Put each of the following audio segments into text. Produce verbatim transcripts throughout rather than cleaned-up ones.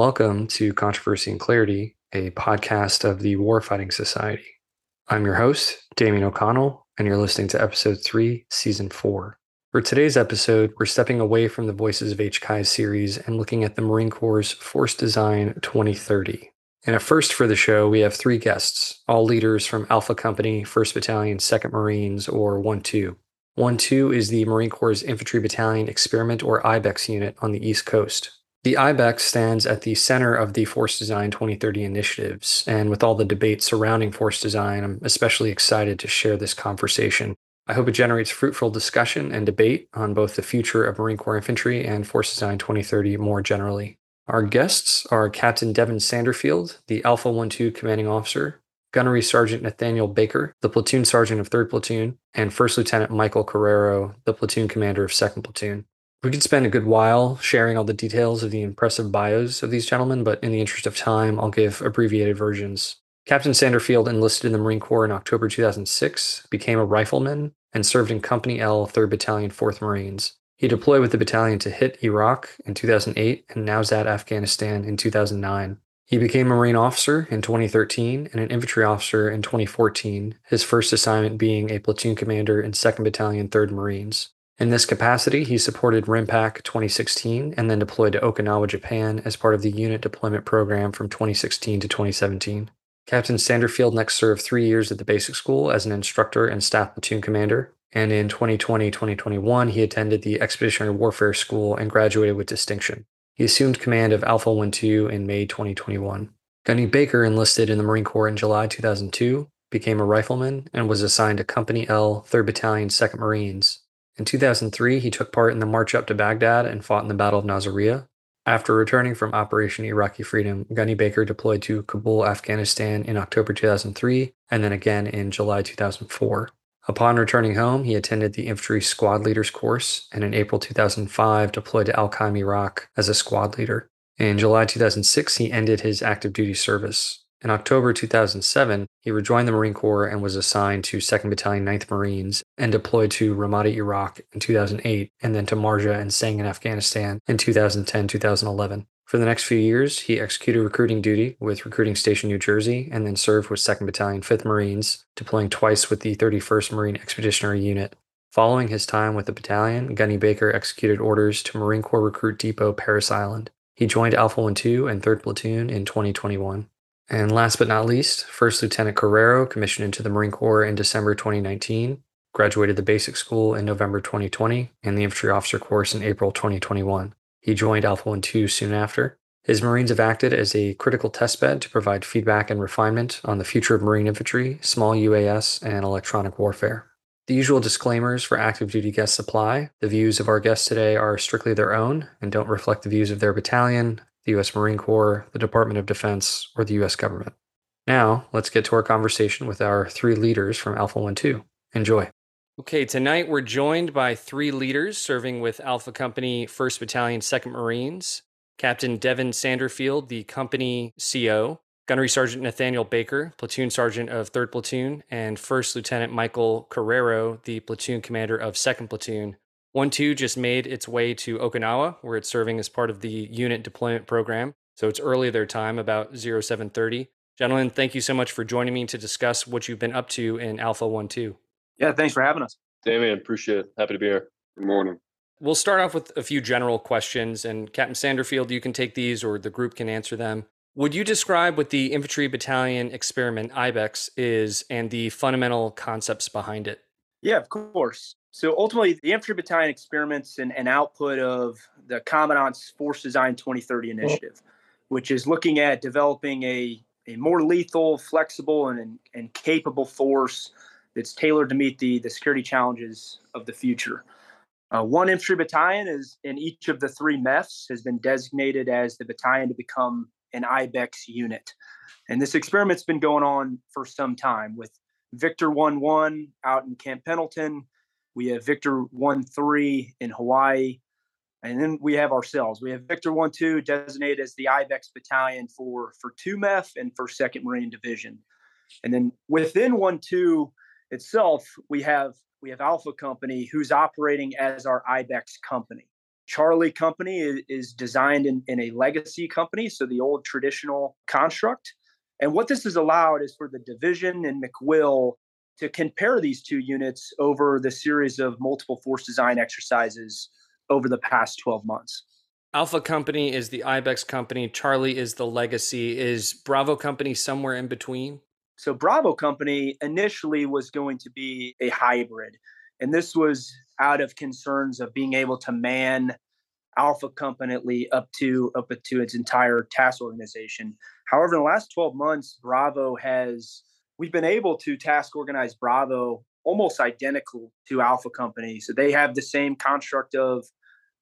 Welcome to Controversy and Clarity, a podcast of the Warfighting Society. I'm your host, Damien O'Connell, and you're listening to Episode three, Season four. For today's episode, we're stepping away from the Voices of H K I series and looking at the Marine Corps' Force Design twenty thirty. And a first for the show, we have three guests, all leaders from Alpha Company, first Battalion, second Marines, or one two. one two is the Marine Corps' Infantry Battalion Experiment, or I B E X, unit on the East Coast. The I B E X stands at the center of the Force Design twenty thirty initiatives, and with all the debate surrounding Force Design, I'm especially excited to share this conversation. I hope it generates fruitful discussion and debate on both the future of Marine Corps Infantry and Force Design twenty thirty more generally. Our guests are Captain Devin Sanderfield, the Alpha one two Commanding Officer, Gunnery Sergeant Nathaniel Baker, the Platoon Sergeant of third Platoon, and first Lieutenant Michael Carrero, the Platoon Commander of second Platoon. We could spend a good while sharing all the details of the impressive bios of these gentlemen, but in the interest of time, I'll give abbreviated versions. Captain Sanderfield enlisted in the Marine Corps in October two thousand six, became a rifleman, and served in Company L, third Battalion, fourth Marines. He deployed with the battalion to Hit, Iraq in two thousand eight and Now Zad, Afghanistan in two thousand nine. He became a Marine officer in twenty thirteen and an infantry officer in twenty fourteen, his first assignment being a platoon commander in second Battalion, third Marines. In this capacity, he supported RIMPAC twenty sixteen and then deployed to Okinawa, Japan as part of the unit deployment program from twenty sixteen to twenty seventeen. Captain Sanderfield next served three years at the basic school as an instructor and staff platoon commander, and in twenty twenty to twenty twenty-one, he attended the Expeditionary Warfare School and graduated with distinction. He assumed command of Alpha one two in May twenty twenty-one. Gunny Baker enlisted in the Marine Corps in July two thousand two, became a rifleman, and was assigned to Company L, third Battalion, second Marines. In two thousand three, he took part in the march up to Baghdad and fought in the Battle of Nasiriyah. After returning from Operation Iraqi Freedom, Gunny Baker deployed to Kabul, Afghanistan in October two thousand three and then again in July two thousand four. Upon returning home, he attended the Infantry Squad Leaders course and in April two thousand five deployed to Al-Qaim, Iraq as a squad leader. In July two thousand six, he ended his active duty service. In October two thousand seven, he rejoined the Marine Corps and was assigned to second Battalion, ninth Marines, and deployed to Ramadi, Iraq in two thousand eight, and then to Marja and Sangin, Afghanistan in two thousand ten to two thousand eleven. For the next few years, he executed recruiting duty with Recruiting Station New Jersey, and then served with second Battalion, fifth Marines, deploying twice with the thirty-first Marine Expeditionary Unit. Following his time with the battalion, Gunny Baker executed orders to Marine Corps Recruit Depot, Parris Island. He joined Alpha one two and third Platoon in twenty twenty-one. And last but not least, first Lieutenant Carrero commissioned into the Marine Corps in December twenty nineteen, graduated the basic school in November twenty twenty, and the infantry officer course in April twenty twenty-one. He joined Alpha one two soon after. His Marines have acted as a critical testbed to provide feedback and refinement on the future of Marine infantry, small U A S, and electronic warfare. The usual disclaimers for active duty guests apply. The views of our guests today are strictly their own and don't reflect the views of their battalion, the U S Marine Corps, the Department of Defense, or the U S government. Now, let's get to our conversation with our three leaders from Alpha one two. Enjoy. Okay, tonight we're joined by three leaders serving with Alpha Company, first Battalion, second Marines, Captain Devin Sanderfield, the company C O, Gunnery Sergeant Nathaniel Baker, Platoon Sergeant of third Platoon, and first Lieutenant Michael Carrero, the Platoon Commander of second Platoon. one two just made its way to Okinawa, where it's serving as part of the unit deployment program. So it's early their time, about seven thirty. Gentlemen, thank you so much for joining me to discuss what you've been up to in Alpha one two. Yeah, thanks for having us. Damien, appreciate it. Happy to be here. Good morning. We'll start off with a few general questions, and Captain Sanderfield, you can take these or the group can answer them. Would you describe what the Infantry Battalion Experiment, I B E X, is and the fundamental concepts behind it? Yeah, of course. So ultimately, the infantry battalion experiments an, an output of the Commandant's Force Design twenty thirty initiative, which is looking at developing a, a more lethal, flexible, and, and capable force that's tailored to meet the, the security challenges of the future. Uh, one infantry battalion is in each of the three M E Fs has been designated as the battalion to become an I B E X unit. And this experiment's been going on for some time with Victor one one out in Camp Pendleton. We have Victor one three in Hawaii, and then we have ourselves. We have Victor one two designated as the I B E X battalion for, for two M E F and for second Marine Division. And then within one two itself, we have we have Alpha Company, who's operating as our I B E X company. Charlie Company is designed in, in a legacy company, so the old traditional construct. And what this has allowed is for the division and McWill to compare these two units over the series of multiple force design exercises over the past twelve months. Alpha Company is the I BEX company. Charlie is the legacy. Is Bravo Company somewhere in between? So Bravo Company initially was going to be a hybrid. And this was out of concerns of being able to man Alpha Company up to up to its entire task organization. However, in the last twelve months, Bravo has, we've been able to task organize Bravo almost identical to Alpha Company. So they have the same construct of,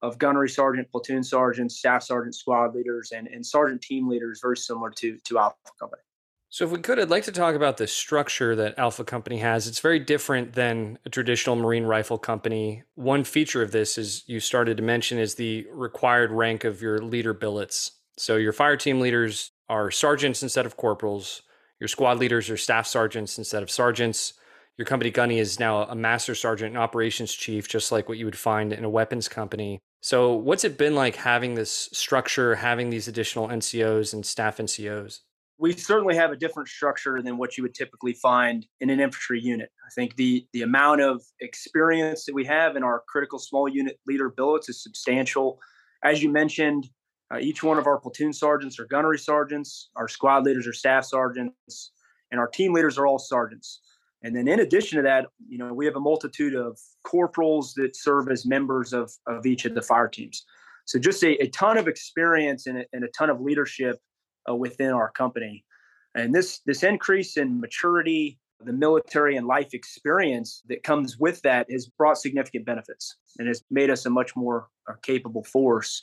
of gunnery sergeant, platoon sergeants, staff sergeant, squad leaders, and, and sergeant team leaders, very similar to, to Alpha Company. So if we could, I'd like to talk about the structure that Alpha Company has. It's very different than a traditional Marine rifle company. One feature of this, as you started to mention, is the required rank of your leader billets. So your fire team leaders are sergeants instead of corporals. Your squad leaders are staff sergeants instead of sergeants. Your company gunny is now a master sergeant and operations chief, just like what you would find in a weapons company. So what's it been like having this structure, having these additional N C Os and staff N C Os? We certainly have a different structure than what you would typically find in an infantry unit. I think the the amount of experience that we have in our critical small unit leader billets is substantial. As you mentioned, uh, each one of our platoon sergeants are gunnery sergeants, our squad leaders are staff sergeants, and our team leaders are all sergeants. And then in addition to that, you know, we have a multitude of corporals that serve as members of, of each of the fire teams. So just a, a ton of experience and a, and a ton of leadership within our company. And this this increase in maturity, the military and life experience that comes with that has brought significant benefits and has made us a much more capable force.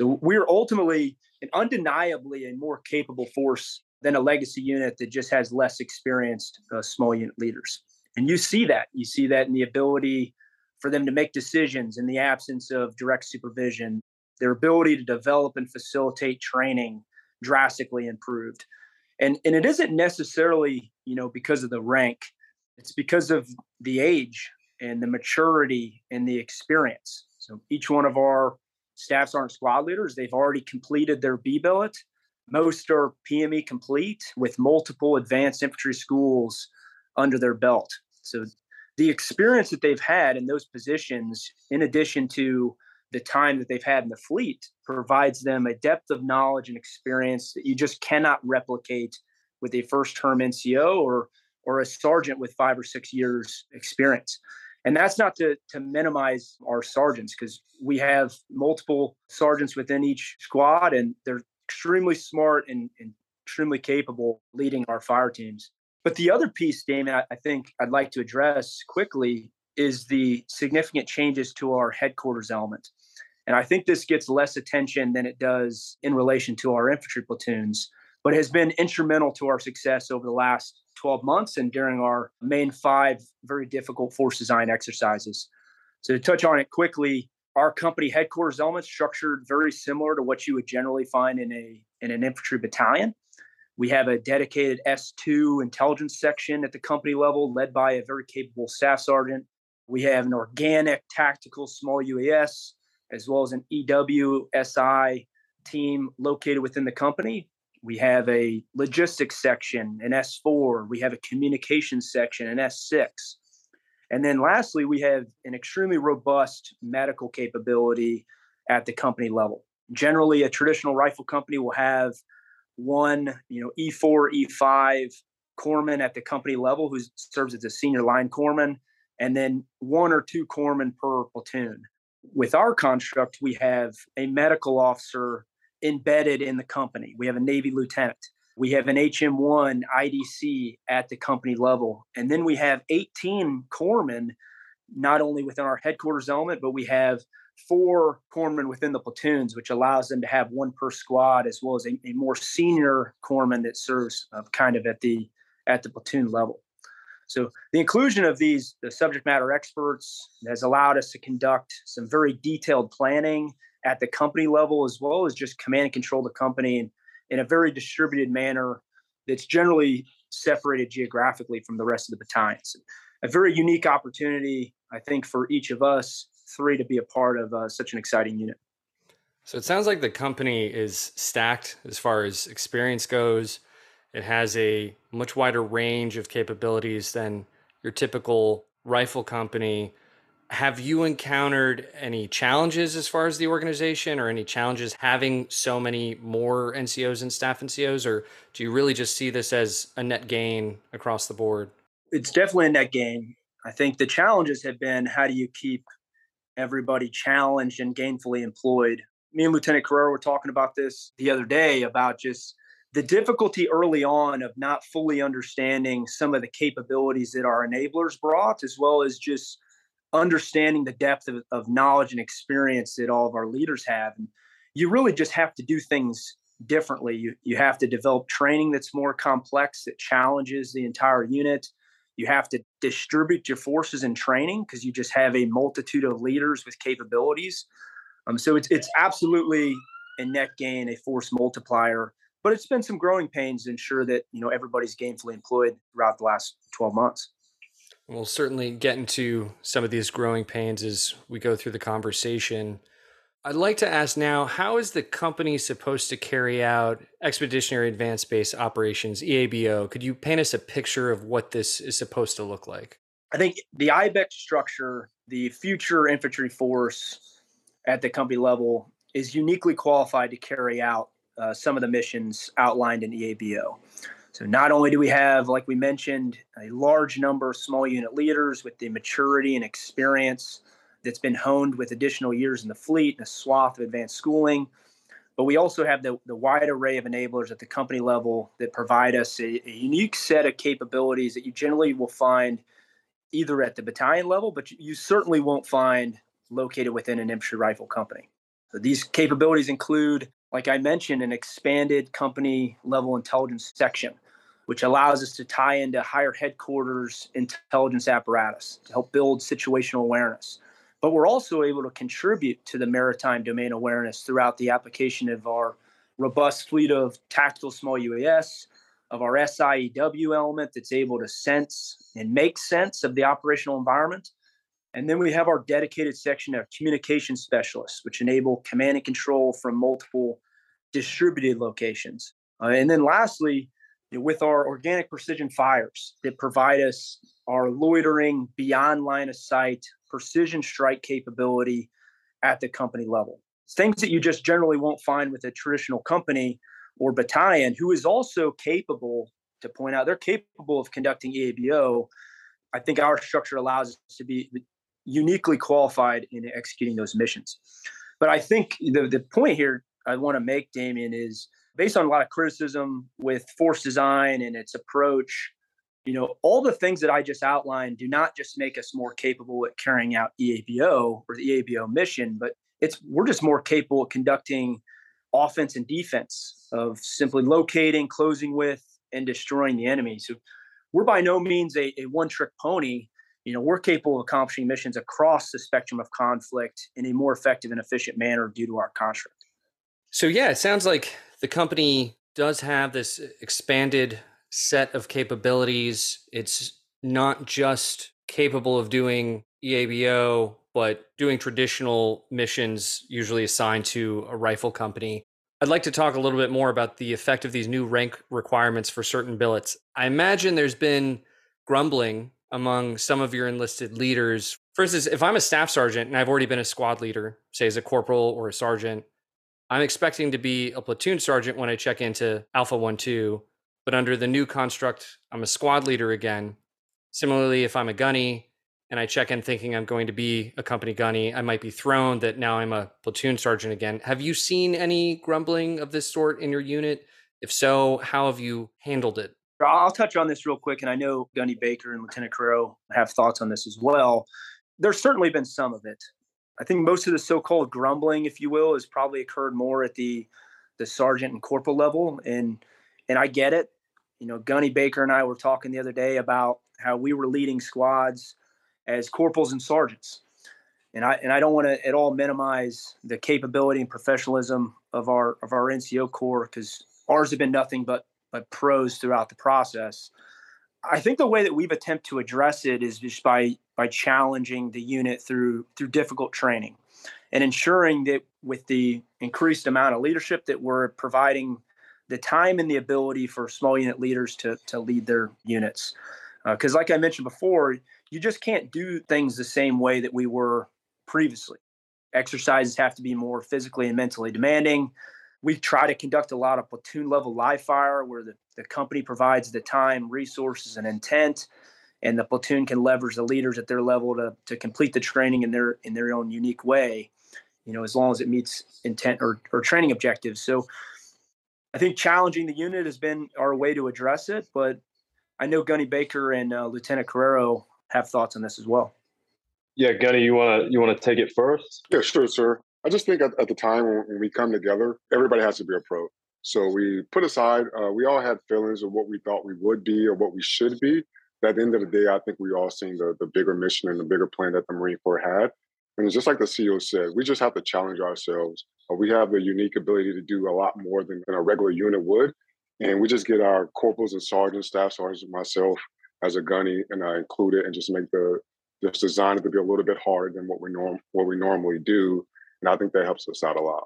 So we're ultimately and undeniably a more capable force than a legacy unit that just has less experienced uh, small unit leaders. And you see that. You see that in the ability for them to make decisions in the absence of direct supervision, their ability to develop and facilitate training drastically improved. And and it isn't necessarily, you know, because of the rank. It's because of the age and the maturity and the experience. So each one of our staff sergeant squad leaders, they've already completed their B billet. Most are P M E complete with multiple advanced infantry schools under their belt. So the experience that they've had in those positions, in addition to the time that they've had in the fleet, provides them a depth of knowledge and experience that you just cannot replicate with a first-term N C O or or a sergeant with five or six years experience. And that's not to, to minimize our sergeants, because we have multiple sergeants within each squad, and they're extremely smart and, and extremely capable leading our fire teams. But the other piece, Damien, I, I think I'd like to address quickly is the significant changes to our headquarters element. And I think this gets less attention than it does in relation to our infantry platoons, but has been instrumental to our success over the last twelve months and during our main five very difficult force design exercises. So to touch on it quickly, our company headquarters element is structured very similar to what you would generally find in a in an infantry battalion. We have a dedicated S two intelligence section at the company level led by a very capable staff sergeant. We have an organic tactical small U A S, as well as an E W S I team located within the company. We have a logistics section, an S four. We have a communications section, an S six. And then lastly, we have an extremely robust medical capability at the company level. Generally, a traditional rifle company will have one, you know, E four, E five corpsman at the company level who serves as a senior line corpsman, and then one or two corpsmen per platoon. With our construct, we have a medical officer embedded in the company. We have a Navy lieutenant. We have an H M one I D C at the company level. And then we have eighteen corpsmen, not only within our headquarters element, but we have four corpsmen within the platoons, which allows them to have one per squad, as well as a, a more senior corpsman that serves uh, kind of at the at the platoon level. So the inclusion of these the subject matter experts has allowed us to conduct some very detailed planning at the company level, as well as just command and control the company in, in a very distributed manner that's generally separated geographically from the rest of the battalions. A very unique opportunity, I think, for each of us three to be a part of uh, such an exciting unit. So it sounds like the company is stacked as far as experience goes. It has a much wider range of capabilities than your typical rifle company. Have you encountered any challenges as far as the organization, or any challenges having so many more N C Os and staff N C Os, or do you really just see this as a net gain across the board? It's definitely a net gain. I think the challenges have been, how do you keep everybody challenged and gainfully employed? Me and Lieutenant Carrero were talking about this the other day, about just the difficulty early on of not fully understanding some of the capabilities that our enablers brought, as well as just understanding the depth of, of knowledge and experience that all of our leaders have. And you really just have to do things differently. You, you have to develop training that's more complex, that challenges the entire unit. You have to distribute your forces in training, because you just have a multitude of leaders with capabilities. Um, so it's it's absolutely a net gain, a force multiplier, but it's been some growing pains to ensure that, you know, everybody's gainfully employed throughout the last twelve months. We'll certainly get into some of these growing pains as we go through the conversation. I'd like to ask now, how is the company supposed to carry out Expeditionary Advanced Base Operations, E A B O? Could you paint us a picture of what this is supposed to look like? I think the I BEX structure, the future infantry force at the company level, is uniquely qualified to carry out uh, some of the missions outlined in E A B O. So not only do we have, like we mentioned, a large number of small unit leaders with the maturity and experience that's been honed with additional years in the fleet and a swath of advanced schooling, but we also have the, the wide array of enablers at the company level that provide us a, a unique set of capabilities that you generally will find either at the battalion level, but you certainly won't find located within an infantry rifle company. So these capabilities include, like I mentioned, an expanded company level intelligence section, which allows us to tie into higher headquarters intelligence apparatus to help build situational awareness. But we're also able to contribute to the maritime domain awareness throughout the application of our robust fleet of tactical small U A S, of our S I E W element that's able to sense and make sense of the operational environment. And then we have our dedicated section of communication specialists, which enable command and control from multiple distributed locations. Uh, and then lastly, with our organic precision fires that provide us our loitering beyond line of sight precision strike capability at the company level. Things that you just generally won't find with a traditional company or battalion, who is also capable, to point out, they're capable of conducting E A B O. I think our structure allows us to be uniquely qualified in executing those missions. But I think the, the point here I want to make, Damien, is based on a lot of criticism with force design and its approach, you know, all the things that I just outlined do not just make us more capable at carrying out E A B O or the E A B O mission, but it's we're just more capable of conducting offense and defense, of simply locating, closing with, and destroying the enemy. So we're by no means a, a one-trick pony. You know, we're capable of accomplishing missions across the spectrum of conflict in a more effective and efficient manner due to our contract. So yeah, it sounds like the company does have this expanded set of capabilities. It's not just capable of doing E A B O, but doing traditional missions usually assigned to a rifle company. I'd like to talk a little bit more about the effect of these new rank requirements for certain billets. I imagine there's been grumbling among some of your enlisted leaders. For instance, if I'm a staff sergeant and I've already been a squad leader, say as a corporal or a sergeant, I'm expecting to be a platoon sergeant when I check into Alpha one two, but under the new construct, I'm a squad leader again. Similarly, if I'm a gunny and I check in thinking I'm going to be a company gunny, I might be thrown that now I'm a platoon sergeant again. Have you seen any grumbling of this sort in your unit? If so, how have you handled it? I'll touch on this real quick, and I know Gunny Baker and Lieutenant Carrero have thoughts on this as well. There's certainly been some of it. I think most of the so-called grumbling, if you will, has probably occurred more at the the sergeant and corporal level, and and I get it. You know, Gunny Baker and I were talking the other day about how we were leading squads as corporals and sergeants, and I and I don't want to at all minimize the capability and professionalism of our of our N C O Corps, because ours have been nothing but but pros throughout the process. I think the way that we've attempted to address it is just by by challenging the unit through through difficult training and ensuring that with the increased amount of leadership that we're providing the time and the ability for small unit leaders to, to lead their units. Because uh, like I mentioned before, you just can't do things the same way that we were previously. Exercises have to be more physically and mentally demanding. We try to conduct a lot of platoon level live fire where the, the company provides the time, resources, and intent, and the platoon can leverage the leaders at their level to, to complete the training in their in their own unique way, you know, as long as it meets intent or, or training objectives. So I think challenging the unit has been our way to address it, but I know Gunny Baker and uh, Lieutenant Carrero have thoughts on this as well. Yeah, Gunny, you want to you want to take it first? Yeah, sure, sir. I just think at, at the time when we come together, everybody has to be a pro. So we put aside, uh, we all had feelings of what we thought we would be or what we should be. But at the end of the day, I think we all seen the, the bigger mission and the bigger plan that the Marine Corps had. And it's just like the C E O said, we just have to challenge ourselves. Uh, we have the unique ability to do a lot more than, than a regular unit would. And we just get our corporals and sergeants, staff sergeants, myself as a Gunny, and I include it, and just make the just design it to be a little bit harder than what we norm what we normally do. And I think that helps us out a lot.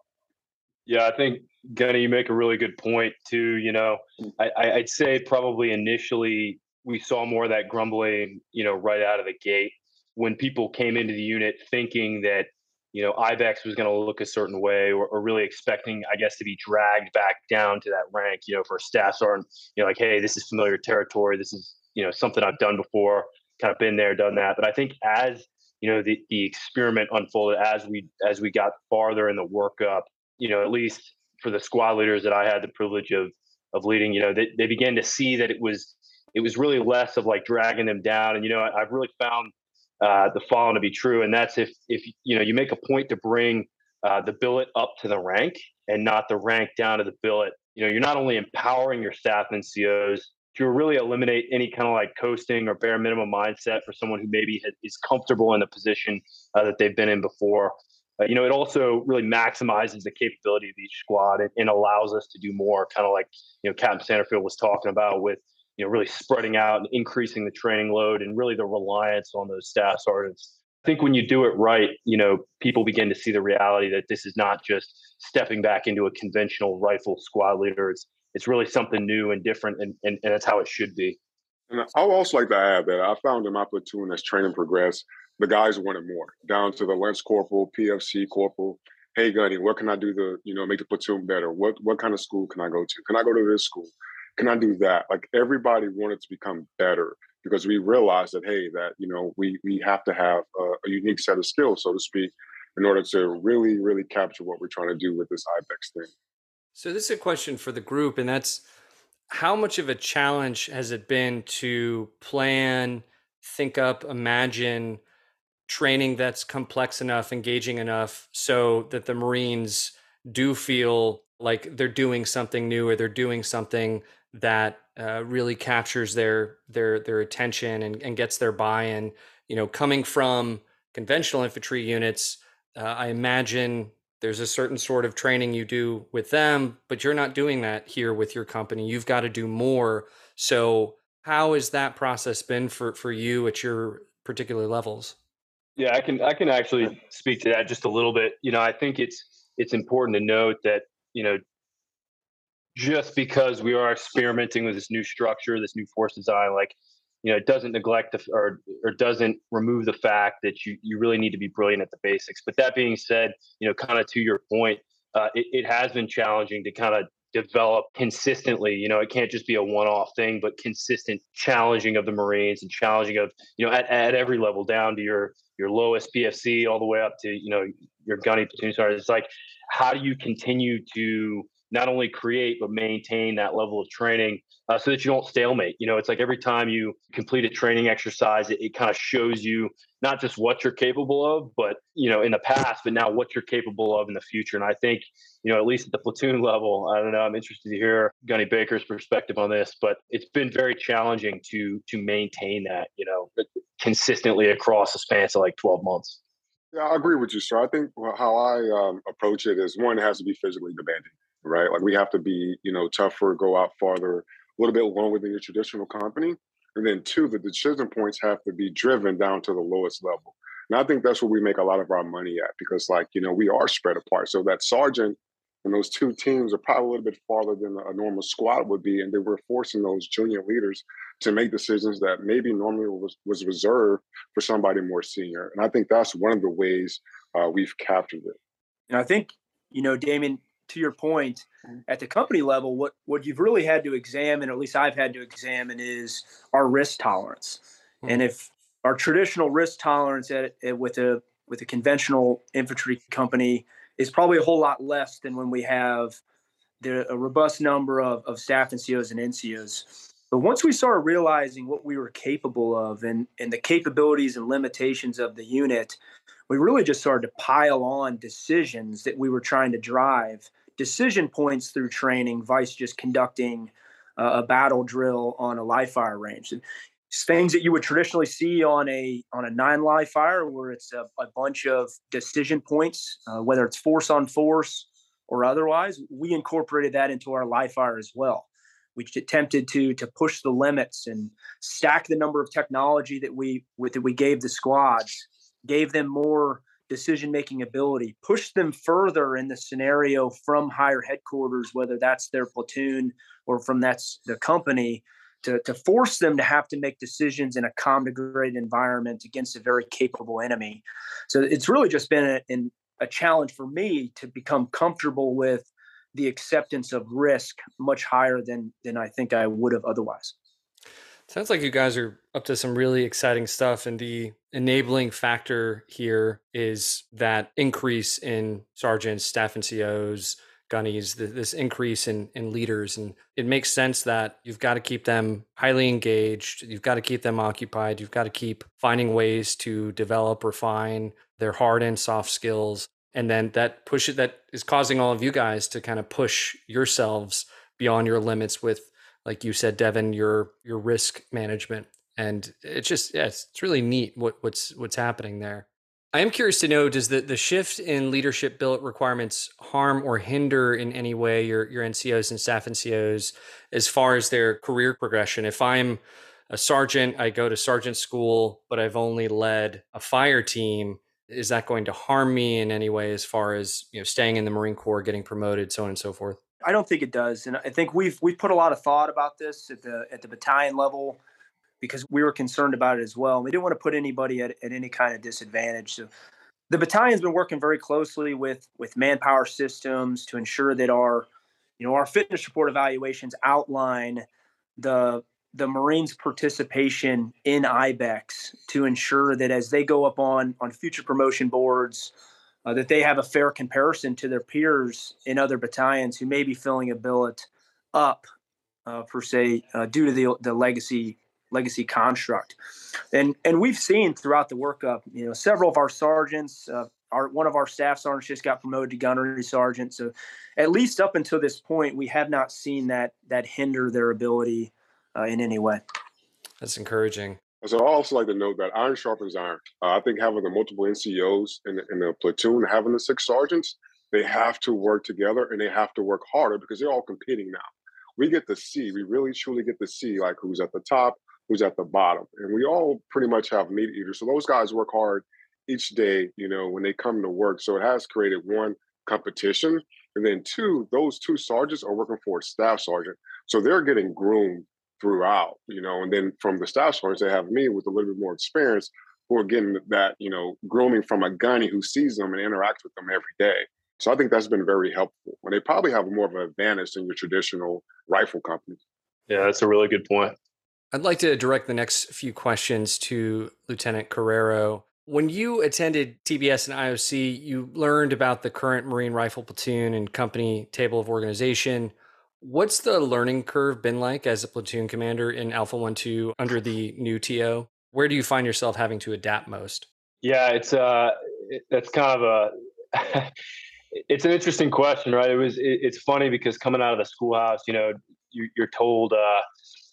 Yeah, I think, Gunny, you make a really good point too. You know, I, I'd say probably initially we saw more of that grumbling, you know, right out of the gate when people came into the unit thinking that, you know, I B E X was going to look a certain way, or, or really expecting, I guess, to be dragged back down to that rank, you know, for staff sergeant, you know, like, hey, this is familiar territory. This is, you know, something I've done before, kind of been there, done that. But I think as, you know, the, the experiment unfolded, as we as we got farther in the workup, you know, at least for the squad leaders that I had the privilege of of leading, you know, they, they began to see that it was it was really less of like dragging them down. And, you know, I, I've really found Uh, the following to be true, and that's if if you know you make a point to bring uh, the billet up to the rank and not the rank down to the billet. You know, you're not only empowering your staff and C Os to really eliminate any kind of like coasting or bare minimum mindset for someone who maybe has, is comfortable in the position uh, that they've been in before. Uh, you know, it also really maximizes the capability of each squad and, and allows us to do more. Kind of like you know Captain Sanderfield was talking about with. You know, really spreading out and increasing the training load and really the reliance on those staff sergeants. I think when you do it right, you know, people begin to see the reality that this is not just stepping back into a conventional rifle squad leader. It's, it's really something new and different, and, and, and that's how it should be. And I would also like to add that I found in my platoon as training progressed, the guys wanted more, down to the Lance Corporal, P F C Corporal. Hey, Gunny, what can I do to, you know, make the platoon better? What, what kind of school can I go to? Can I go to this school? Can I do that? Like everybody wanted to become better because we realized that, hey, that, you know, we we have to have a, a unique set of skills, so to speak, in order to really, really capture what we're trying to do with this I B E X thing. So this is a question for the group, and that's how much of a challenge has it been to plan, think up, imagine training that's complex enough, engaging enough so that the Marines do feel like they're doing something new or they're doing something that uh, really captures their their their attention and, and gets their buy-in. You know, coming from conventional infantry units, uh, I imagine there's a certain sort of training you do with them, but you're not doing that here with your company. You've got to do more. So how has that process been for, for you at your particular levels? Yeah, I can I can actually speak to that just a little bit. You know, I think it's it's important to note that, you know, just because we are experimenting with this new structure, this new force design, like, you know, it doesn't neglect the, or or doesn't remove the fact that you you really need to be brilliant at the basics. But that being said, you know, kind of to your point, uh, it, it has been challenging to kind of develop consistently. You know, it can't just be a one-off thing, but consistent challenging of the Marines and challenging of, you know, at, at every level, down to your your lowest P F C all the way up to, you know, your Gunny platoon sergeant. It's like, how do you continue to not only create, but maintain that level of training uh, so that you don't stalemate? You know, it's like every time you complete a training exercise, it, it kind of shows you not just what you're capable of, but, you know, in the past, but now what you're capable of in the future. And I think, you know, at least at the platoon level, I don't know, I'm interested to hear Gunny Baker's perspective on this, but it's been very challenging to to maintain that, you know, consistently across the span of like twelve months. Yeah, I agree with you, sir. I think how I um, approach it is, one, it has to be physically demanding, right? Like we have to be, you know, tougher, go out farther, a little bit longer than your traditional company. And then two, the decision points have to be driven down to the lowest level. And I think that's where we make a lot of our money at, because, like, you know, we are spread apart. So that sergeant and those two teams are probably a little bit farther than a normal squad would be. And then we're forcing those junior leaders to make decisions that maybe normally was, was reserved for somebody more senior. And I think that's one of the ways uh, we've captured it. And I think, you know, Damien, to your point, at the company level, what, what you've really had to examine, or at least I've had to examine, is our risk tolerance. Mm-hmm. And if our traditional risk tolerance at, at, with a with a conventional infantry company is probably a whole lot less than when we have the, a robust number of, of staff N C Os and N C Os. But once we started realizing what we were capable of and, and the capabilities and limitations of the unit, we really just started to pile on decisions that we were trying to drive. Decision points through training, vice just conducting uh, a battle drill on a live fire range. It's things that you would traditionally see on a on a nine live fire, where it's a, a bunch of decision points, uh, whether it's force on force or otherwise. We incorporated that into our live fire as well. We attempted to to push the limits and stack the number of technology that we with, that we gave the squads, gave them more decision-making ability, push them further in the scenario from higher headquarters, whether that's their platoon or from that's the company, to, to force them to have to make decisions in a calm, degraded environment against a very capable enemy. So it's really just been a, in, a challenge for me to become comfortable with the acceptance of risk much higher than than I think I would have otherwise. Sounds like you guys are up to some really exciting stuff, and the enabling factor here is that increase in sergeants, staff N C Os, gunnies, the, this increase in, in leaders. And it makes sense that you've got to keep them highly engaged. You've got to keep them occupied. You've got to keep finding ways to develop, refine their hard and soft skills. And then that push it, that is causing all of you guys to kind of push yourselves beyond your limits with, like you said, Devin, your your risk management. And it's just, yeah, it's, it's really neat what, what's what's happening there. I am curious to know, does the, the shift in leadership billet requirements harm or hinder in any way your, your N C Os and staff N C Os as far as their career progression? If I'm a sergeant, I go to sergeant school, but I've only led a fire team, is that going to harm me in any way as far as, you know, staying in the Marine Corps, getting promoted, so on and so forth? I don't think it does. And I think we've we've put a lot of thought about this at the at the battalion level, because we were concerned about it as well. We didn't want to put anybody at, at any kind of disadvantage. So the battalion's been working very closely with with manpower systems to ensure that our, you know, our fitness report evaluations outline the the Marines' participation in I B E X to ensure that as they go up on, on future promotion boards, Uh, that they have a fair comparison to their peers in other battalions who may be filling a billet up, uh, per se, uh, due to the the legacy legacy construct. And and we've seen throughout the workup, you know, several of our sergeants, uh, our one of our staff sergeants just got promoted to gunnery sergeant. So at least up until this point, we have not seen that that hinder their ability uh, in any way. That's encouraging. So I also like to note that iron sharpens iron. Uh, I think having the multiple N C Os in the, in the platoon, having the six sergeants, they have to work together and they have to work harder because they're all competing now. We get to see, we really truly get to see like who's at the top, who's at the bottom. And we all pretty much have meat eaters. So those guys work hard each day, you know, when they come to work. So it has created one competition. And then two, those two sergeants are working for a staff sergeant. So they're getting groomed throughout, you know, and then from the staff sergeants, they have me with a little bit more experience who are getting that, you know, grooming from a gunny who sees them and interacts with them every day. So I think that's been very helpful. And they probably have more of an advantage than your traditional rifle company. Yeah, that's a really good point. I'd like to direct the next few questions to Lieutenant Carrero. When you attended T B S and I O C, you learned about the current Marine Rifle Platoon and Company Table of Organization. What's the learning curve been like as a platoon commander in Alpha one two under the new T O? Where do you find yourself having to adapt most? Yeah, it's uh, that's it, kind of a, it's an interesting question, right? It was, it, it's funny because coming out of the schoolhouse, you know, you, you're told, uh,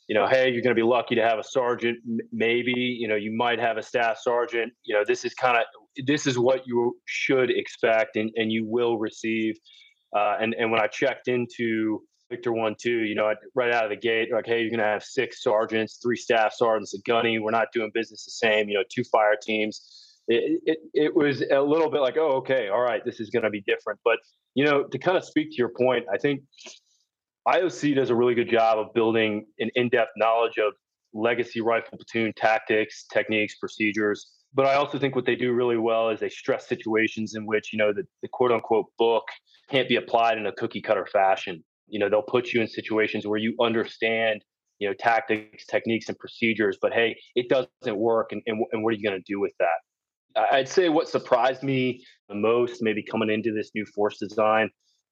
you know, hey, you're going to be lucky to have a sergeant. Maybe, you know, you might have a staff sergeant. You know, this is kind of, this is what you should expect and, and you will receive. Uh, and, and when I checked into Victor one, two, you know, right out of the gate, like, hey, you're going to have six sergeants, three staff sergeants, a gunny. We're not doing business the same, you know, two fire teams. It, it, it was a little bit like, oh, okay, all right, this is going to be different. But, you know, to kind of speak to your point, I think I O C does a really good job of building an in-depth knowledge of legacy rifle platoon tactics, techniques, procedures. But I also think what they do really well is they stress situations in which, you know, the, the quote-unquote book can't be applied in a cookie-cutter fashion. You know, they'll put you in situations where you understand, you know, tactics, techniques, and procedures, but hey, it doesn't work, and, and, and what are you going to do with that? I'd say what surprised me the most, maybe coming into this new force design,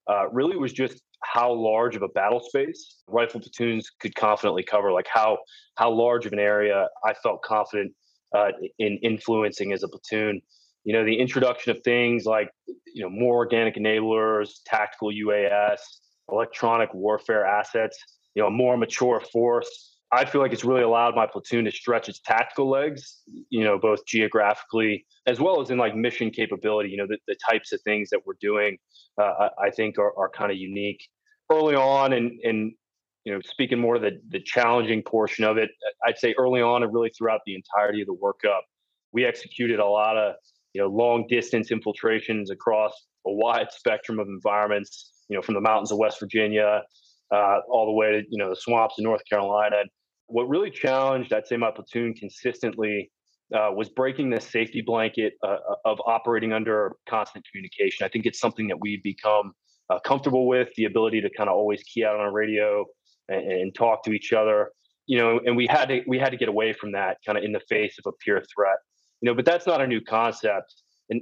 uh, really was just how large of a battle space rifle platoons could confidently cover, like how how large of an area I felt confident uh, in influencing as a platoon. You know, the introduction of things like, you know, more organic enablers, tactical U A S, electronic warfare assets, you know, a more mature force. I feel like it's really allowed my platoon to stretch its tactical legs, you know, both geographically as well as in like mission capability. You know, the, the types of things that we're doing, uh, I, I think are, are kind of unique early on. And, and, you know, speaking more to the, the challenging portion of it, I'd say early on and really throughout the entirety of the workup, we executed a lot of, you know, long distance infiltrations across a wide spectrum of environments, you know, from the mountains of West Virginia uh, all the way to, you know, the swamps in North Carolina. And what really challenged, I'd say, my platoon consistently uh, was breaking the safety blanket uh, of operating under constant communication. I think it's something that we've become uh, comfortable with, the ability to kind of always key out on our radio and, and talk to each other, you know, and we had to we had to get away from that kind of in the face of a peer threat, you know, but that's not a new concept. And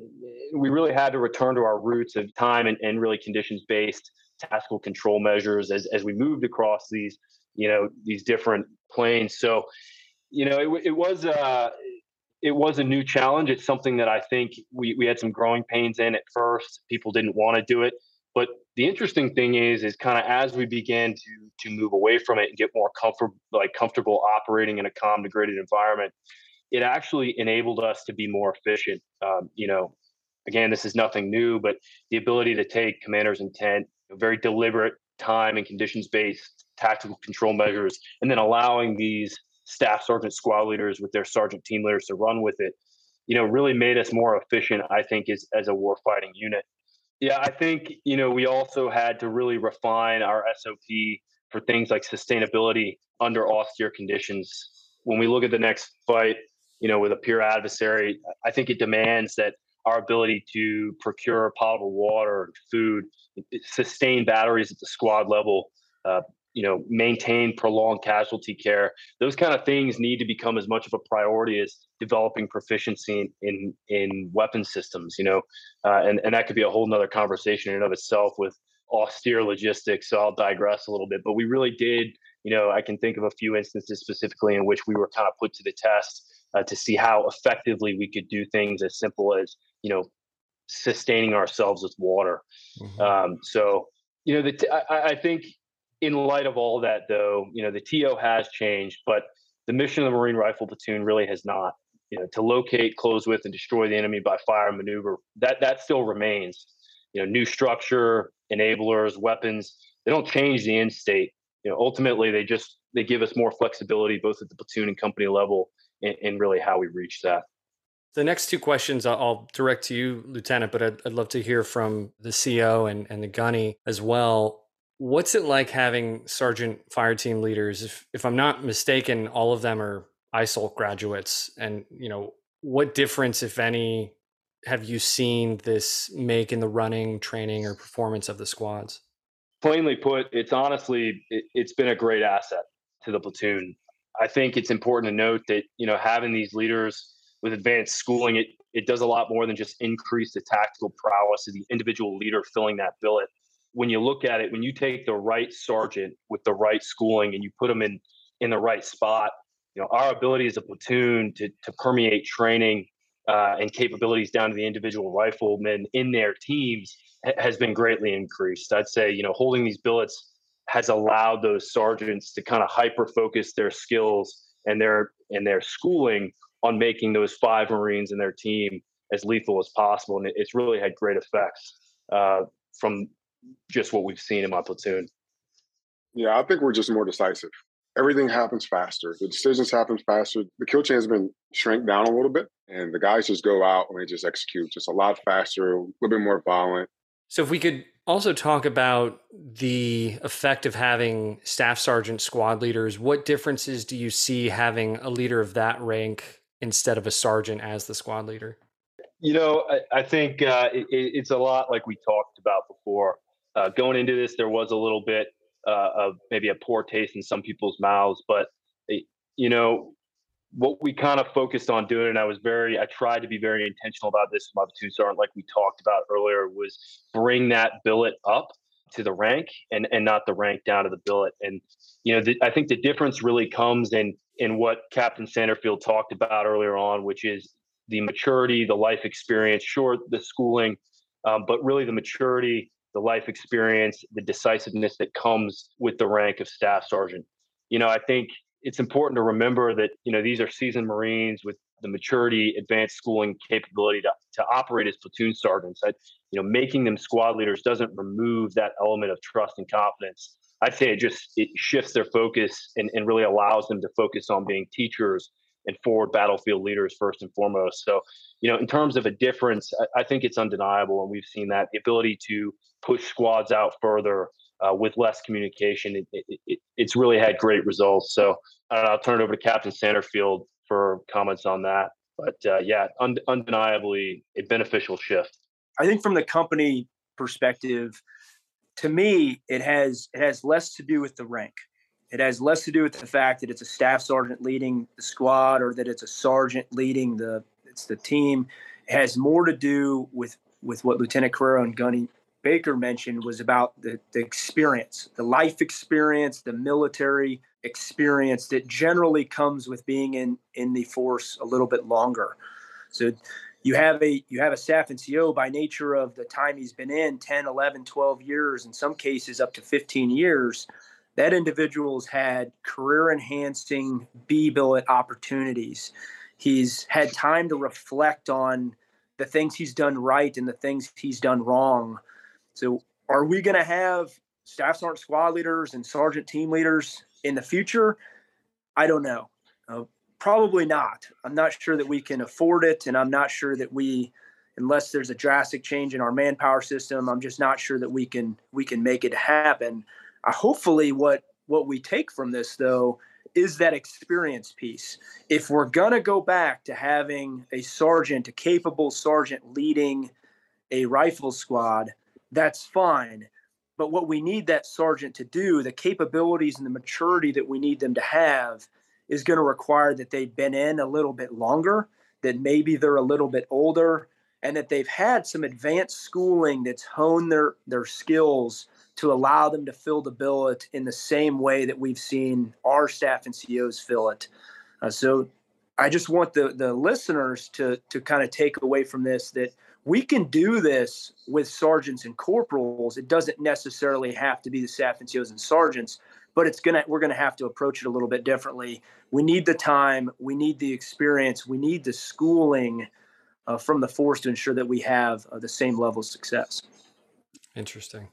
we really had to return to our roots of time and, and really conditions-based tactical control measures as, as we moved across these, you know, these different planes. So, you know, it, it was uh, it was a new challenge. It's something that I think we we had some growing pains in at first. People didn't want to do it, but the interesting thing is, is kind of as we began to to move away from it and get more comfort, like comfortable operating in a calm, degraded environment, it actually enabled us to be more efficient. Um, you know, again, this is nothing new, but the ability to take commander's intent, very deliberate time and conditions-based tactical control measures, and then allowing these staff sergeant squad leaders with their sergeant team leaders to run with it, you know, really made us more efficient, I think, as, as a warfighting unit. Yeah, I think, you know, we also had to really refine our S O P for things like sustainability under austere conditions. When we look at the next fight, you know, with a peer adversary, I think it demands that our ability to procure potable water, food, sustain batteries at the squad level, uh, you know, maintain prolonged casualty care. Those kind of things need to become as much of a priority as developing proficiency in in, in weapon systems, you know, uh, and, and that could be a whole nother conversation in and of itself with austere logistics. So I'll digress a little bit, but we really did, you know, I can think of a few instances specifically in which we were kind of put to the test Uh, to see how effectively we could do things as simple as, you know, sustaining ourselves with water. Mm-hmm. Um, so, you know, the t- I, I think in light of all that, though, you know, the T O has changed, but the mission of the Marine Rifle Platoon really has not. You know, to locate, close with, and destroy the enemy by fire and maneuver, that that still remains. You know, new structure, enablers, weapons, they don't change the end state. You know, ultimately, they just they give us more flexibility, both at the platoon and company level, and really how we reach that. The next two questions I'll direct to you, Lieutenant, but I'd, I'd love to hear from the C O and, and the gunny as well. What's it like having sergeant fire team leaders? If, if I'm not mistaken, all of them are I S O L graduates. And, you know, what difference, if any, have you seen this make in the running, training, or performance of the squads? Plainly put, it's honestly, it, it's been a great asset to the platoon. I think it's important to note that, you know, having these leaders with advanced schooling, it it does a lot more than just increase the tactical prowess of the individual leader filling that billet. When you look at it, when you take the right sergeant with the right schooling and you put them in in the right spot, you know, our ability as a platoon to to permeate training uh, and capabilities down to the individual riflemen in their teams ha- has been greatly increased. I'd say, you know, holding these billets has allowed those sergeants to kind of hyper-focus their skills and their and their schooling on making those five Marines and their team as lethal as possible. And it's really had great effects uh, from just what we've seen in my platoon. Yeah, I think we're just more decisive. Everything happens faster. The decisions happen faster. The kill chain has been shrank down a little bit, and the guys just go out and they just execute just a lot faster, a little bit more violent. So if we could also talk about the effect of having staff sergeant squad leaders, what differences do you see having a leader of that rank instead of a sergeant as the squad leader? You know, I, I think uh, it, it's a lot like we talked about before. Uh, going into this, there was a little bit uh, of maybe a poor taste in some people's mouths, but, you know, what we kind of focused on doing, and I was very, I tried to be very intentional about this with my platoon sergeant, like we talked about earlier, was bring that billet up to the rank and, and not the rank down to the billet. And, you know, the, I think the difference really comes in, in what Captain Sanderfield talked about earlier on, which is the maturity, the life experience, sure, the schooling, um, but really the maturity, the life experience, the decisiveness that comes with the rank of staff sergeant. You know, I think it's important to remember that, you know, these are seasoned Marines with the maturity, advanced schooling capability to, to operate as platoon sergeants. I, you know, making them squad leaders doesn't remove that element of trust and confidence. I'd say it just it shifts their focus and, and really allows them to focus on being teachers and forward battlefield leaders first and foremost. So, you know, in terms of a difference, I, I think it's undeniable. And we've seen that the ability to push squads out further uh, with less communication, it, it, it, it's really had great results. So I don't know, I'll turn it over to Captain Sanderfield for comments on that. But uh, yeah, un- undeniably a beneficial shift. I think from the company perspective, to me, it has it has less to do with the rank. It has less to do with the fact that it's a staff sergeant leading the squad or that it's a sergeant leading the it's the team. It has more to do with, with what Lieutenant Carrero and Gunny Baker mentioned was about the, the experience, the life experience, the military experience that generally comes with being in, in the force a little bit longer. So you have a you have a staff N C O by nature of the time he's been in, ten, eleven, twelve years, in some cases up to fifteen years. That individual's had career-enhancing B-billet opportunities. He's had time to reflect on the things he's done right and the things he's done wrong. So are we going to have staff sergeant squad leaders and sergeant team leaders in the future? I don't know. Uh, probably not. I'm not sure that we can afford it, and I'm not sure that we, unless there's a drastic change in our manpower system, I'm just not sure that we can we can make it happen. Uh, hopefully what, what we take from this, though, is that experience piece. If we're going to go back to having a sergeant, a capable sergeant leading a rifle squad, that's fine. But what we need that sergeant to do, the capabilities and the maturity that we need them to have, is going to require that they've been in a little bit longer, that maybe they're a little bit older, and that they've had some advanced schooling that's honed their, their skills to allow them to fill the billet in the same way that we've seen our staff and C Os fill it. Uh, so I just want the, the listeners to, to kind of take away from this that we can do this with sergeants and corporals. It doesn't necessarily have to be the staff and C Os and sergeants, but it's gonna we're going to have to approach it a little bit differently. We need the time. We need the experience. We need the schooling uh, from the force to ensure that we have uh, the same level of success. Interesting.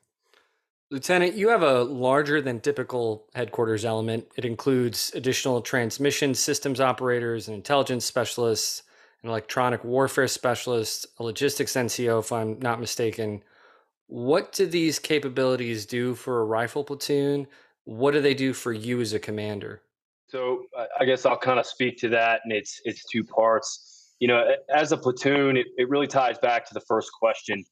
Lieutenant, you have a larger than typical headquarters element. It includes additional transmission systems operators and intelligence specialists, an electronic warfare specialist, a logistics N C O, if I'm not mistaken. What do these capabilities do for a rifle platoon? What do they do for you as a commander? So I guess I'll kind of speak to that, and it's it's two parts. You know, as a platoon, it, it really ties back to the first question.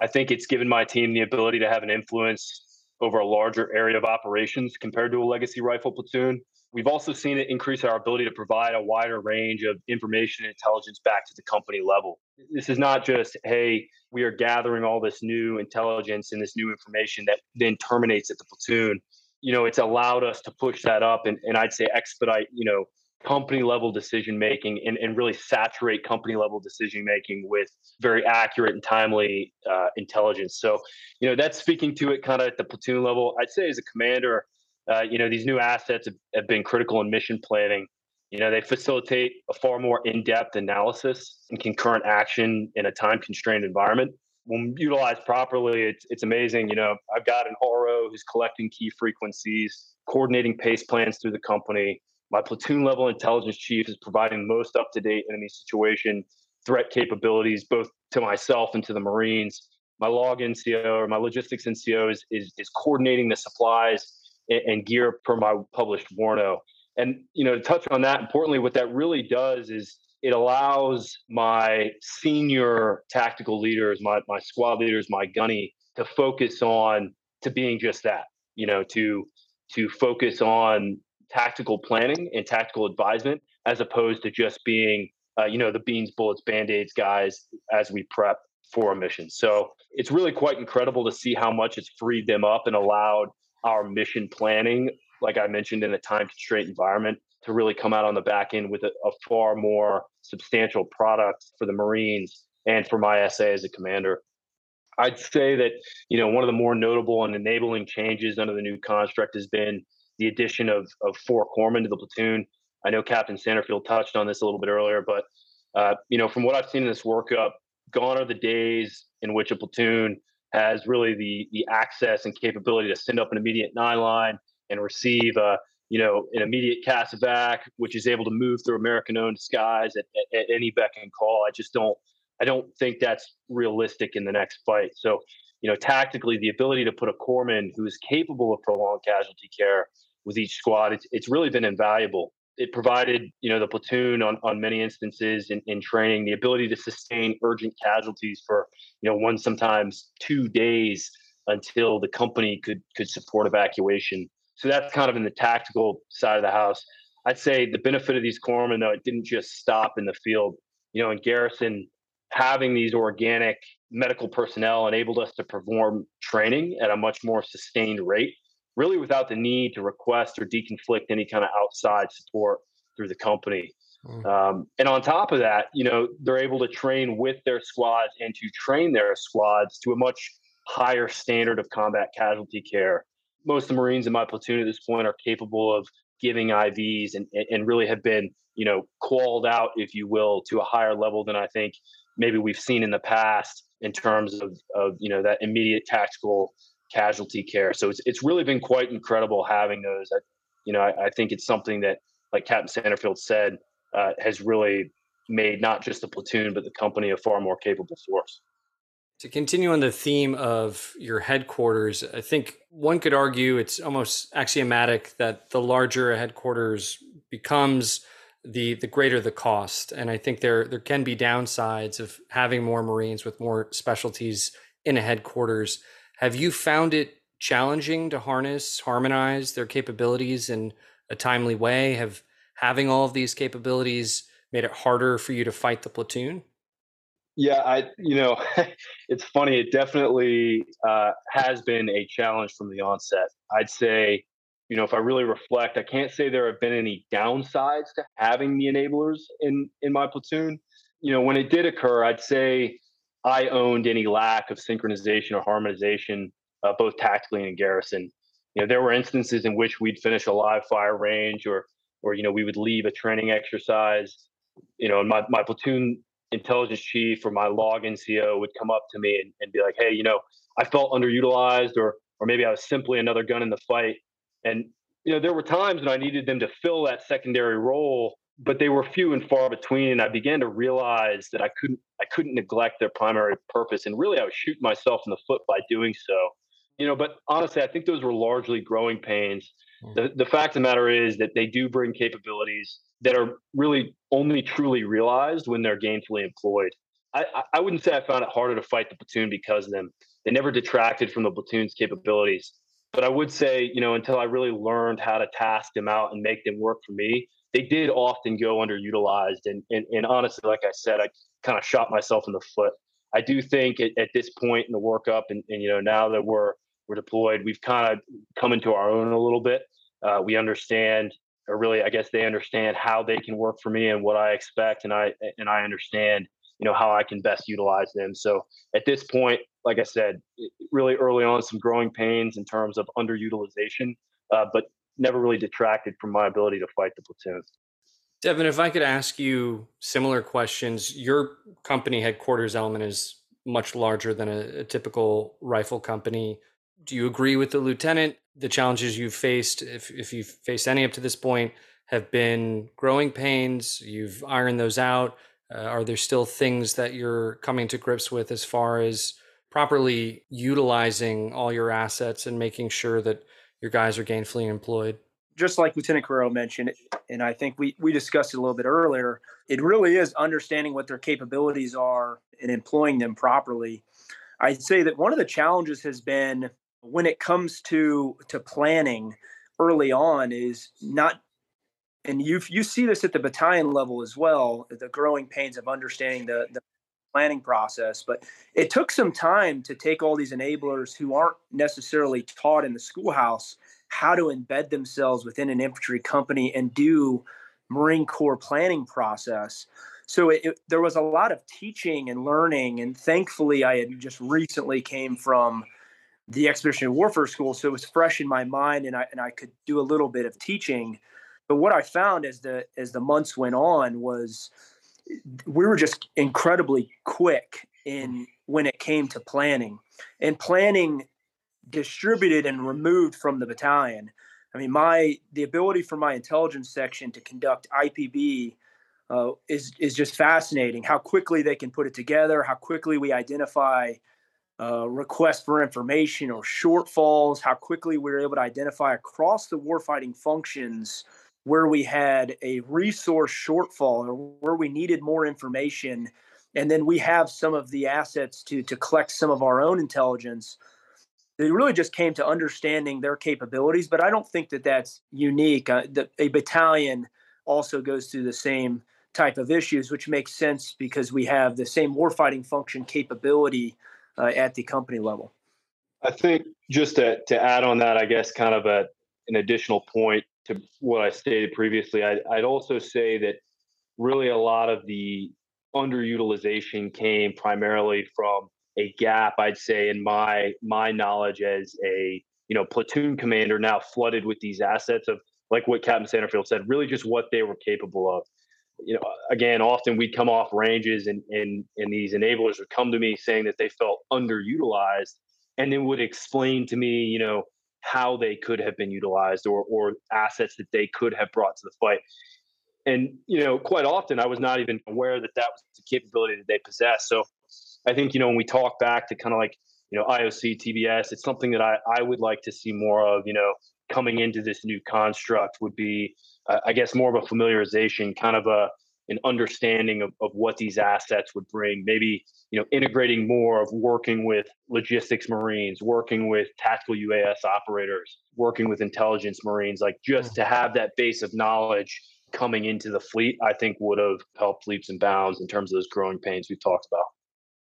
I think it's given my team the ability to have an influence over a larger area of operations compared to a legacy rifle platoon. We've also seen it increase our ability to provide a wider range of information and intelligence back to the company level. This is not just, hey, we are gathering all this new intelligence and this new information that then terminates at the platoon. You know, it's allowed us to push that up and, and I'd say expedite, you know, company level decision making and, and really saturate company level decision making with very accurate and timely uh, intelligence. So, you know, that's speaking to it kind of at the platoon level. I'd say as a commander, uh, you know, these new assets have, have been critical in mission planning. You know, they facilitate a far more in-depth analysis and concurrent action in a time-constrained environment. when utilized properly, it's it's amazing. You know, I've got an R O who's collecting key frequencies, coordinating pace plans through the company. My platoon level intelligence chief is providing most up-to-date enemy situation threat capabilities, both to myself and to the Marines. My log N C O or my logistics N C O is is, is coordinating the supplies and, and gear per my published Warno. And, you know, to touch on that, importantly, what that really does is it allows my senior tactical leaders, my, my squad leaders, my gunny, to focus on to being just that, you know, to to focus on tactical planning and tactical advisement, as opposed to just being, uh, you know, the beans, bullets, Band-Aids guys as we prep for a mission. So it's really quite incredible to see how much it's freed them up and allowed our mission planning, like I mentioned, in a time-constrained environment, to really come out on the back end with a, a far more substantial product for the Marines and for my S A as a commander. I'd say that, you know, one of the more notable and enabling changes under the new construct has been the addition of of four corpsmen to the platoon. I know Captain Sanderfield touched on this a little bit earlier, but, uh, you know, from what I've seen in this workup, gone are the days in which a platoon has really the the access and capability to send up an immediate nine line and receive a, you know, an immediate Casavac, which is able to move through American-owned skies at, at, at any beck and call. I just don't, I don't think that's realistic in the next fight. So, you know, tactically, the ability to put a corpsman who is capable of prolonged casualty care with each squad, it's it's really been invaluable. It provided, you know, the platoon on, on many instances in, in training, the ability to sustain urgent casualties for, you know, one, sometimes two days until the company could could support evacuation. So that's kind of in the tactical side of the house. I'd say the benefit of these corpsmen, though, it didn't just stop in the field. You know, in garrison, having these organic medical personnel enabled us to perform training at a much more sustained rate, really without the need to request or deconflict any kind of outside support through the company. Mm. Um, and on top of that, you know, they're able to train with their squads and to train their squads to a much higher standard of combat casualty care. Most of the Marines in my platoon at this point are capable of giving I Vs and, and really have been, you know, called out, if you will, to a higher level than I think maybe we've seen in the past in terms of, of you know, that immediate tactical casualty care. So it's it's really been quite incredible having those. I, you know, I, I think it's something that, like Captain Sanderfield said, uh, has really made not just the platoon, but the company a far more capable force. To continue on the theme of your headquarters, I think one could argue it's almost axiomatic that the larger a headquarters becomes, the the greater the cost. And I think there there can be downsides of having more Marines with more specialties in a headquarters. Have you found it challenging to harness, harmonize their capabilities in a timely way? Have having all of these capabilities made it harder for you to fight the platoon? Yeah, I, you know, it's funny. It definitely uh, has been a challenge from the onset. I'd say, you know, if I really reflect, I can't say there have been any downsides to having the enablers in, in my platoon. You know, when it did occur, I'd say I owned any lack of synchronization or harmonization, uh, both tactically and in garrison. You know, there were instances in which we'd finish a live fire range or, or you know, we would leave a training exercise, you know, and my, my platoon intelligence chief or my log N C O would come up to me and, and be like, hey, you know, I felt underutilized, or or maybe I was simply another gun in the fight. And, you know, there were times when I needed them to fill that secondary role, but they were few and far between. And I began to realize that I couldn't I couldn't neglect their primary purpose. And really, I was shooting myself in the foot by doing so. You know, but honestly, I think those were largely growing pains. The, the fact of the matter is that they do bring capabilities that are really only truly realized when they're gainfully employed. I, I wouldn't say I found it harder to fight the platoon because of them. They never detracted from the platoon's capabilities. But I would say, you know, until I really learned how to task them out and make them work for me, they did often go underutilized. And and, and honestly, like I said, I kind of shot myself in the foot. I do think at, at this point in the workup and, and, you know, now that we're we're deployed, we've kind of come into our own a little bit. Uh, we understand, or really, I guess they understand how they can work for me and what I expect. And I, and I understand, you know, how I can best utilize them. So at this point, like I said, really early on, some growing pains in terms of underutilization, uh, but never really detracted from my ability to fight the platoon. Devin, if I could ask you similar questions, your company headquarters element is much larger than a, a typical rifle company. Do you agree with the lieutenant? The challenges you've faced, if, if you've faced any up to this point, have been growing pains. You've ironed those out. Uh, are there still things that you're coming to grips with as far as properly utilizing all your assets and making sure that your guys are gainfully employed? Just like Lieutenant Carrero mentioned, and I think we, we discussed it a little bit earlier, it really is understanding what their capabilities are and employing them properly. I'd say that one of the challenges has been when it comes to to planning early on is not, and you you see this at the battalion level as well, the growing pains of understanding the, the planning process, but it took some time to take all these enablers who aren't necessarily taught in the schoolhouse how to embed themselves within an infantry company and do Marine Corps planning process. So it, it, there was a lot of teaching and learning, and thankfully I had just recently came from the Expeditionary Warfare School, so it was fresh in my mind, and I and I could do a little bit of teaching. But what I found as the as the months went on was we were just incredibly quick in when it came to planning, and planning distributed and removed from the battalion. I mean, my the ability for my intelligence section to conduct I P B uh, is is just fascinating. How quickly they can put it together, how quickly we identify uh, requests for information or shortfalls, how quickly we were able to identify across the warfighting functions where we had a resource shortfall or where we needed more information, and then we have some of the assets to to collect some of our own intelligence. They really just came to understanding their capabilities, but I don't think that that's unique. Uh, the, a battalion also goes through the same type of issues, which makes sense because we have the same warfighting function capability uh, at the company level. I think just to, to add on that, I guess kind of a, an additional point to what I stated previously, I, I'd also say that really a lot of the underutilization came primarily from a gap, I'd say, in my my knowledge as a you know platoon commander, now flooded with these assets of, like what Captain Sanderfield said, really just what they were capable of. You know, again, often we'd come off ranges and and and these enablers would come to me saying that they felt underutilized, and then would explain to me, you know, how they could have been utilized or or assets that they could have brought to the fight. And you know, quite often I was not even aware that that was the capability that they possessed. So I think, you know, when we talk back to kind of like, you know, I O C, T B S, it's something that I, I would like to see more of, you know, coming into this new construct would be, uh, I guess, more of a familiarization, kind of a an understanding of, of what these assets would bring, maybe, you know, integrating more of working with logistics Marines, working with tactical U A S operators, working with intelligence Marines, like just to have that base of knowledge coming into the fleet, I think would have helped leaps and bounds in terms of those growing pains we've talked about.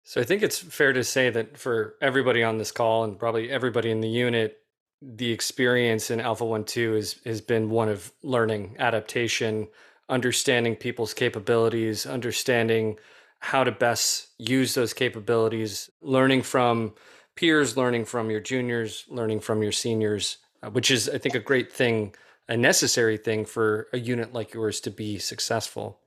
So I think it's fair to say that for everybody on this call and probably everybody in the unit, the experience in Alpha one two has, has been one of learning, adaptation, understanding people's capabilities, understanding how to best use those capabilities, learning from peers, learning from your juniors, learning from your seniors, which is, I think, a great thing, a necessary thing for a unit like yours to be successful.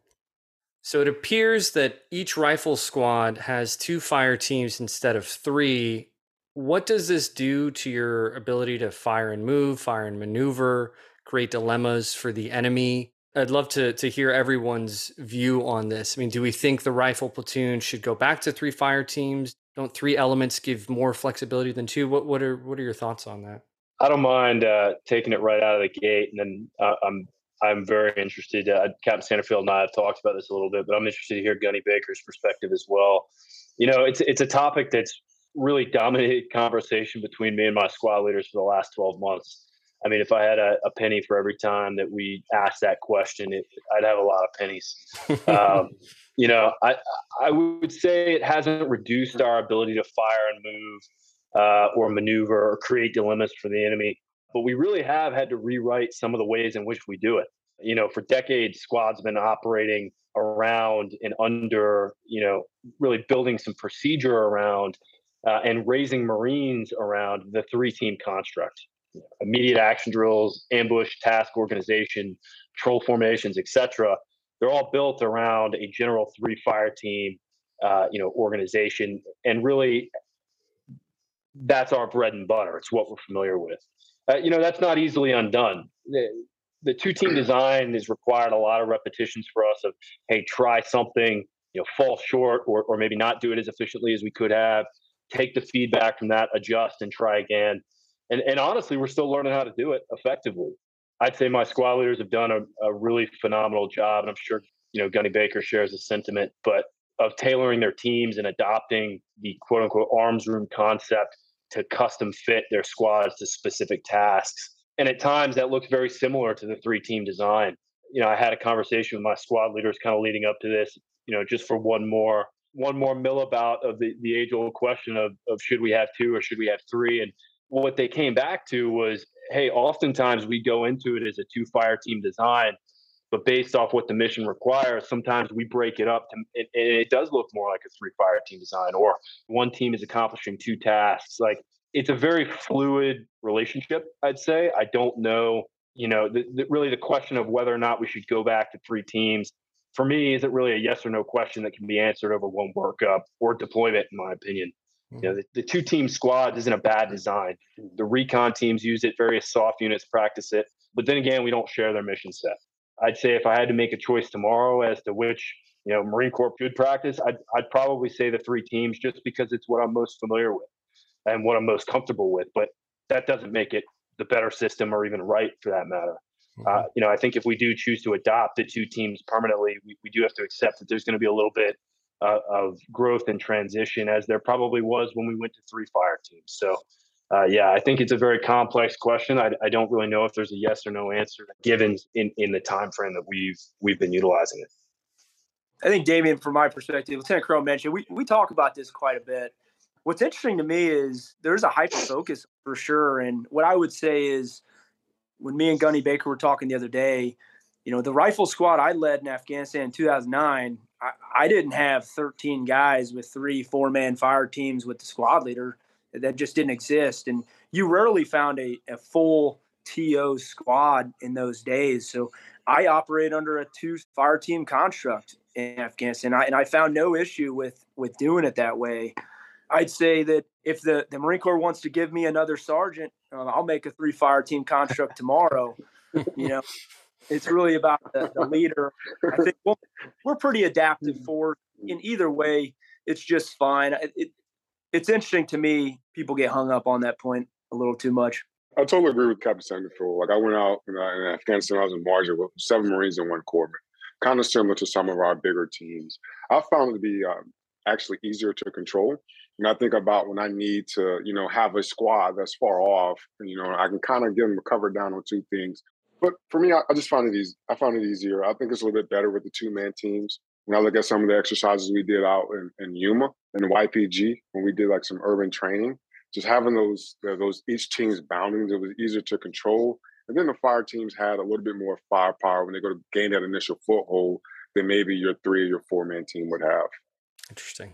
So it appears that each rifle squad has two fire teams instead of three. What does this do to your ability to fire and move, fire and maneuver, create dilemmas for the enemy? I'd love to to hear everyone's view on this. I mean, do we think the rifle platoon should go back to three fire teams? Don't three elements give more flexibility than two? What what are what are your thoughts on that? I don't mind uh, taking it right out of the gate, and then uh, I'm. I'm very interested. Uh, Captain Sanderfield and I have talked about this a little bit, but I'm interested to hear Gunny Baker's perspective as well. You know, it's it's a topic that's really dominated conversation between me and my squad leaders for the last twelve months. I mean, if I had a, a penny for every time that we asked that question, it, I'd have a lot of pennies. um, you know, I I would say it hasn't reduced our ability to fire and move uh, or maneuver or create dilemmas for the enemy. But we really have had to rewrite some of the ways in which we do it. You know, for decades, squads have been operating around and under, you know, really building some procedure around uh, and raising Marines around the three-team construct. Immediate action drills, ambush, task organization, patrol formations, et cetera. They're all built around a general three-fire team uh, you know, organization. And really, that's our bread and butter. It's what we're familiar with. Uh, you know, that's not easily undone. The, the two-team design has required a lot of repetitions for us of, hey, try something, you know, fall short or or maybe not do it as efficiently as we could have. Take the feedback from that, adjust, and try again. And and honestly, we're still learning how to do it effectively. I'd say my squad leaders have done a, a really phenomenal job, and I'm sure, you know, Gunny Baker shares the sentiment, but of tailoring their teams and adopting the quote-unquote arms room concept to custom fit their squads to specific tasks. And at times that looks very similar to the three-team design. You know, I had a conversation with my squad leaders kind of leading up to this, you know, just for one more one more millibout of the, the age-old question of, of should we have two or should we have three? And what they came back to was, hey, oftentimes we go into it as a two-fire team design, but based off what the mission requires, sometimes we break it up to, and it does look more like a three-fire team design, or one team is accomplishing two tasks. Like, it's a very fluid relationship, I'd say. I don't know, you know, the, the, really the question of whether or not we should go back to three teams, for me, isn't really a yes or no question that can be answered over one workup or deployment, in my opinion. You know, the, the two-team squad isn't a bad design. The recon teams use it, various soft units practice it, but then again, we don't share their mission set. I'd say if I had to make a choice tomorrow as to which, you know, Marine Corps should practice, I'd, I'd probably say the three teams, just because it's what I'm most familiar with and what I'm most comfortable with, but that doesn't make it the better system or even right for that matter. Uh, you know, I think if we do choose to adopt the two teams permanently, we, we do have to accept that there's going to be a little bit uh, of growth and transition, as there probably was when we went to three fire teams. So, uh, yeah, I think it's a very complex question. I, I don't really know if there's a yes or no answer given in, in the time frame that we've we've been utilizing it. I think, Damien, from my perspective, Lieutenant Carrero mentioned, we, we talk about this quite a bit. What's interesting to me is there's a hyper focus for sure. And what I would say is, when me and Gunny Baker were talking the other day, you know, the rifle squad I led in Afghanistan in two thousand nine, I, I didn't have thirteen guys with three, four-man fire teams with the squad leader. That just didn't exist. And you rarely found a, a full T O squad in those days. So I operate under a two-fire team construct in Afghanistan, and I, and I found no issue with, with doing it that way. I'd say that if the, the Marine Corps wants to give me another sergeant, uh, I'll make a three-fire team construct tomorrow. You know, it's really about the, the leader. I think we'll, we're pretty adaptive for in either way. It's just fine. It, it, it's interesting to me. People get hung up on that point a little too much. I totally agree with Captain Sanderfield. Like, I went out in, uh, in Afghanistan. I was in Marja with seven Marines and one corpsman, kind of similar to some of our bigger teams. I found it to be um, actually easier to control. And I think about when I need to, you know, have a squad that's far off, and, you know, I can kind of give them a cover down on two things. But for me, I, I just found it easy. I found it easier. I think it's a little bit better with the two-man teams. When I look at some of the exercises we did out in, in Yuma and Y P G, when we did like some urban training, just having those, uh, those each team's boundaries, it was easier to control. And then the fire teams had a little bit more firepower when they go to gain that initial foothold than maybe your three or your four-man team would have. Interesting.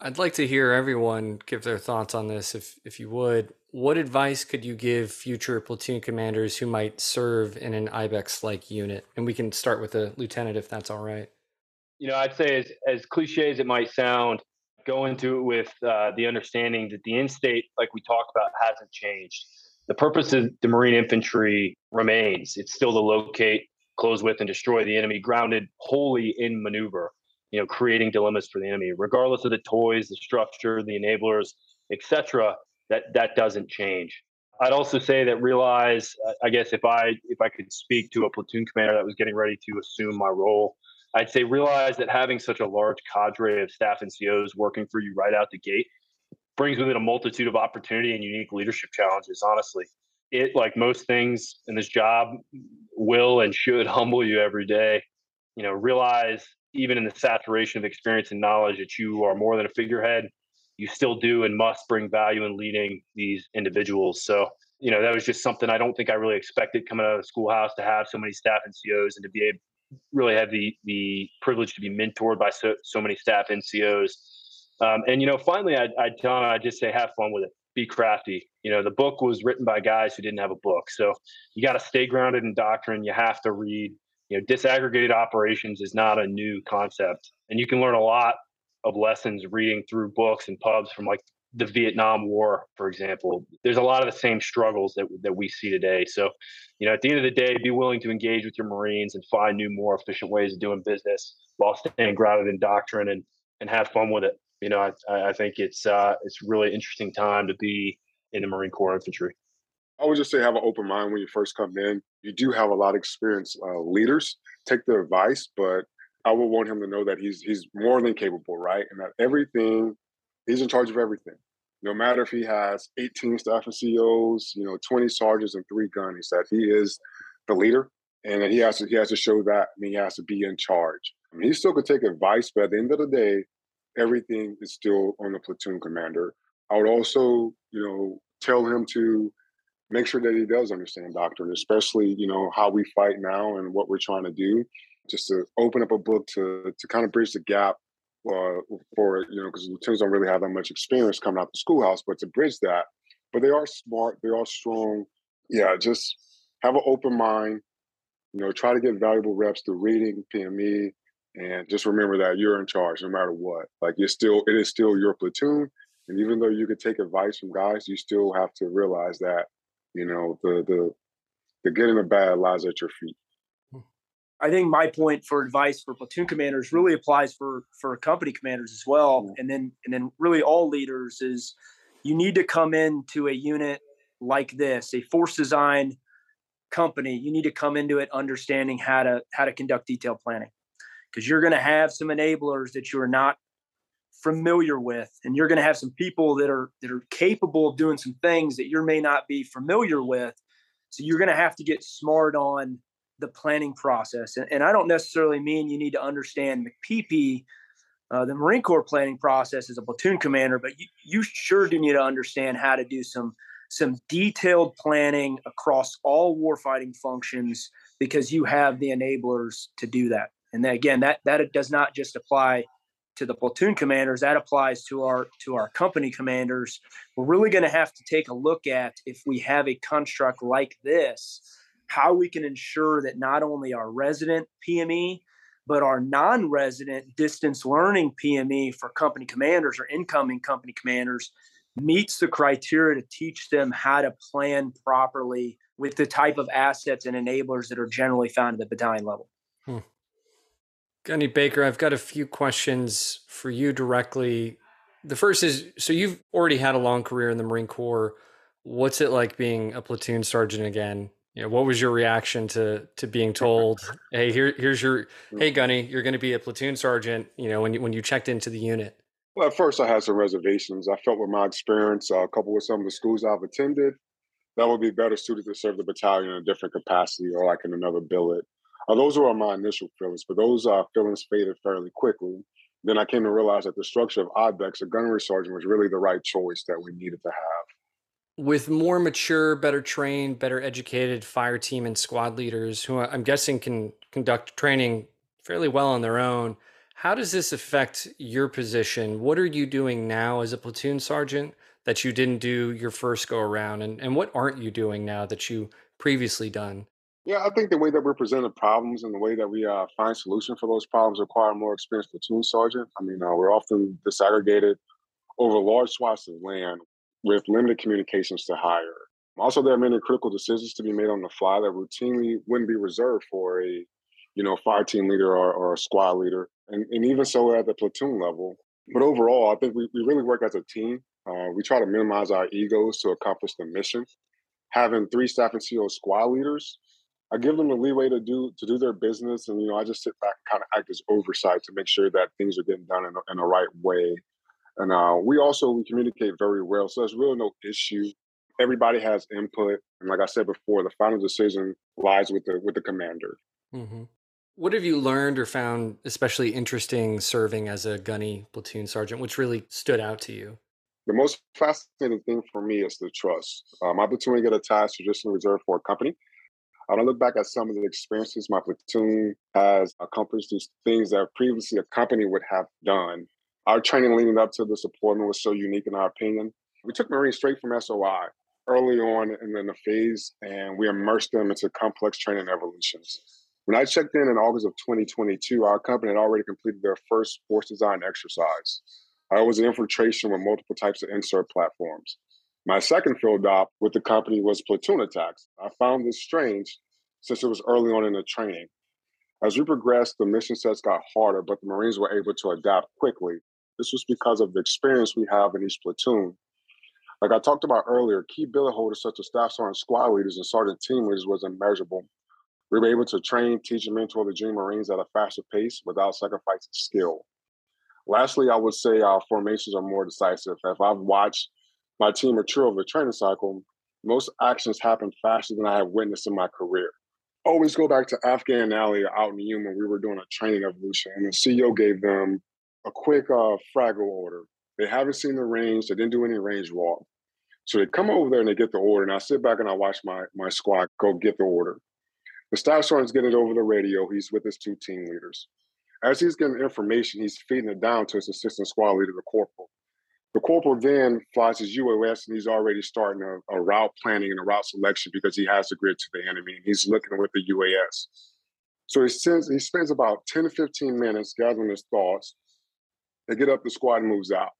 I'd like to hear everyone give their thoughts on this, if if you would. What advice could you give future platoon commanders who might serve in an I BEX-like unit? And we can start with the lieutenant, if that's all right. You know, I'd say, as, as cliche as it might sound, go into it with uh, the understanding that the end state, like we talked about, hasn't changed. The purpose of the Marine infantry remains. It's still to locate, close with, and destroy the enemy, grounded wholly in maneuver. You know, creating dilemmas for the enemy, regardless of the toys, the structure, the enablers, et cetera. That that doesn't change. I'd also say that realize, I guess, if I if I could speak to a platoon commander that was getting ready to assume my role, I'd say realize that having such a large cadre of staff and C Os working for you right out the gate brings with it a multitude of opportunity and unique leadership challenges. Honestly, it, like most things in this job, will and should humble you every day. You know, realize, even in the saturation of experience and knowledge, that you are more than a figurehead, you still do and must bring value in leading these individuals. So, you know, that was just something I don't think I really expected coming out of the schoolhouse, to have so many staff and C Os, and to be able, really have the the privilege to be mentored by so, so many staff and C Os. Um, and, you know, finally, I'd, I'd tell them, I'd just say, have fun with it. Be crafty. You know, the book was written by guys who didn't have a book. So you got to stay grounded in doctrine. You have to read. You know, disaggregated operations is not a new concept, and you can learn a lot of lessons reading through books and pubs from like the Vietnam War, for example. There's a lot of the same struggles that that we see today. So, you know, at the end of the day, be willing to engage with your Marines and find new, more efficient ways of doing business while staying grounded in doctrine and and have fun with it. You know, I, I think it's uh, it's really interesting time to be in the Marine Corps Infantry. I would just say have an open mind when you first come in. You do have a lot of experienced uh, leaders. Take their advice, but I would want him to know that he's he's more than capable, right? And that everything, he's in charge of everything. No matter if he has eighteen staff and C Os, you know, twenty sergeants and three gunnies, that he is the leader, and that he has to he has to show that, and he has to be in charge. I mean, he still could take advice, but at the end of the day, everything is still on the platoon commander. I would also, you know, tell him to make sure that he does understand doctrine, especially, you know, how we fight now and what we're trying to do, just to open up a book to to kind of bridge the gap uh, for, you know, because lieutenants don't really have that much experience coming out the schoolhouse, but to bridge that. But they are smart. They are strong. Yeah, just have an open mind, you know, try to get valuable reps through reading, P M E, and just remember that you're in charge no matter what. Like you're still, it is still your platoon. And even though you could take advice from guys, you still have to realize that, you know, the the the good and the bad lies at your feet. I think my point for advice for platoon commanders really applies for for company commanders as well, mm-hmm. and then and then really all leaders is you need to come into a unit like this, a force design company. You need to come into it understanding how to how to conduct detailed planning, because you're going to have some enablers that you are not familiar with, and you're going to have some people that are that are capable of doing some things that you may not be familiar with. So you're going to have to get smart on the planning process. And, and I don't necessarily mean you need to understand M C P P, uh, the Marine Corps planning process as a platoon commander, but you, you sure do need to understand how to do some some detailed planning across all warfighting functions, because you have the enablers to do that. And then again, that that it does not just apply to the platoon commanders, that applies to our to our company commanders. We're really going to have to take a look at, if we have a construct like this, how we can ensure that not only our resident P M E, but our non-resident distance learning P M E for company commanders or incoming company commanders meets the criteria to teach them how to plan properly with the type of assets and enablers that are generally found at the battalion level. Hmm. Gunny Baker, I've got a few questions for you directly. The first is, so you've already had a long career in the Marine Corps. What's it like being a platoon sergeant again? You know, what was your reaction to to being told, hey, here, here's your, hey, Gunny, you're going to be a platoon sergeant, you know, when you, when you checked into the unit? Well, at first I had some reservations. I felt with my experience, uh, coupled with some of the schools I've attended, that would be better suited to serve the battalion in a different capacity or like in another billet. Uh, those were my initial feelings, but those uh, feelings faded fairly quickly. Then I came to realize that the structure of I B E X, a gunnery sergeant, was really the right choice that we needed to have. With more mature, better trained, better educated fire team and squad leaders, who I'm guessing can conduct training fairly well on their own, how does this affect your position? What are you doing now as a platoon sergeant that you didn't do your first go around? And, and what aren't you doing now that you previously done? Yeah, I think the way that we're presenting problems and the way that we uh, find solutions for those problems require more experienced platoon sergeant. I mean, uh, we're often disaggregated over large swaths of land with limited communications to hire. Also, there are many critical decisions to be made on the fly that routinely wouldn't be reserved for a, you know, fire team leader or, or a squad leader, and, and even so at the platoon level. But overall, I think we, we really work as a team. Uh, we try to minimize our egos to accomplish the mission. Having three staff and C O squad leaders, I give them the leeway to do to do their business, and you know, I just sit back and kind of act as oversight to make sure that things are getting done in, in the right way. And uh, we also we communicate very well, so there's really no issue. Everybody has input, and like I said before, the final decision lies with the with the commander. Mm-hmm. What have you learned or found especially interesting serving as a gunny platoon sergeant? Which really stood out to you? The most fascinating thing for me is the trust. Uh, my platoon get a task traditionally reserved for a company. When I look back at some of the experiences my platoon has accomplished, these things that previously a company would have done. Our training leading up to this deployment was so unique in our opinion. We took Marines straight from S O I early on in the phase, and we immersed them into complex training evolutions. When I checked in in August of twenty twenty-two, our company had already completed their first force design exercise. I was an infiltration with multiple types of insert platforms. My second field op with the company was platoon attacks. I found this strange since it was early on in the training. As we progressed, the mission sets got harder, but the Marines were able to adapt quickly. This was because of the experience we have in each platoon. Like I talked about earlier, key billet holders such as Staff Sergeant Squad Leaders and Sergeant Team Leaders was immeasurable. We were able to train, teach, and mentor the junior Marines at a faster pace without sacrificing skill. Lastly, I would say our formations are more decisive. If I've watched my team mature over the training cycle, most actions happen faster than I have witnessed in my career. Always go back to Afghan Alley out in Yuma. We were doing a training evolution, and the C E O gave them a quick uh, Fraggle order. They haven't seen the range. They didn't do any range walk. So they come over there and they get the order, and I sit back and I watch my, my squad go get the order. The staff sergeant's getting it over the radio. He's with his two team leaders. As he's getting information, he's feeding it down to his assistant squad leader, the corporal. The corporal then flies his U A S, and he's already starting a, a route planning and a route selection because he has the grid to the enemy, and he's looking with the U A S. So he, sends, he spends about ten to fifteen minutes gathering his thoughts. They get up, the squad moves out.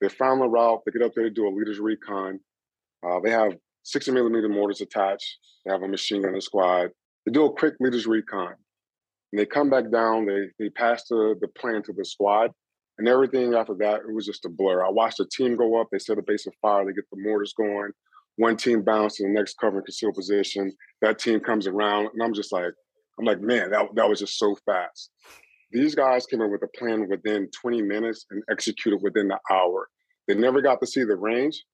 They found the route. They get up there to do a leader's recon. Uh, they have sixty millimeter mortars attached. They have a machine gun in the squad. They do a quick leaders recon, and they come back down. They they pass the, the plan to the squad, and everything after that, it was just a blur. I watched the team go up. They set a base of fire. They get the mortars going. One team bounces to the next cover and conceal position. That team comes around, and I'm just like, I'm like, man, that, that was just so fast. These guys came up with a plan within twenty minutes and executed within the hour. They never got to see the range,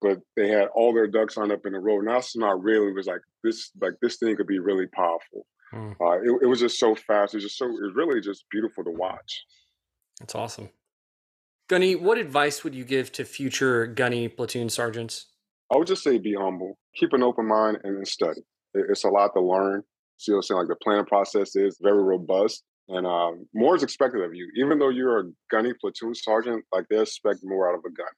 but they had all their ducks lined up in a row. And that's when I really was like, this, like this thing could be really powerful. Mm. Uh, it, it was just so fast. It was just so, it was really just beautiful to watch. That's awesome. Gunny, what advice would you give to future Gunny platoon sergeants? I would just say be humble, keep an open mind, and then study. It, it's a lot to learn. See what I'm saying? Like the planning process is very robust, and uh, more is expected of you. Even though you're a Gunny platoon sergeant, like they expect more out of a gun.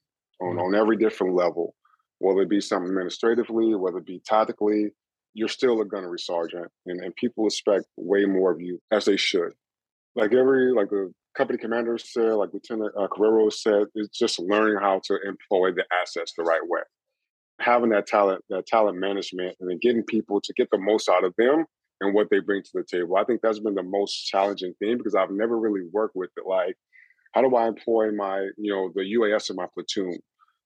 On, on every different level, whether it be something administratively, whether it be tactically, you're still a gunnery sergeant, and, and people expect way more of you, as they should. Like every, like the company commander said, like Lieutenant uh, Carrero said, it's just learning how to employ the assets the right way. Having that talent, that talent management, and then getting people to get the most out of them and what they bring to the table. I think that's been the most challenging thing because I've never really worked with it. Like, how do I employ my, you know, the U A S in my platoon?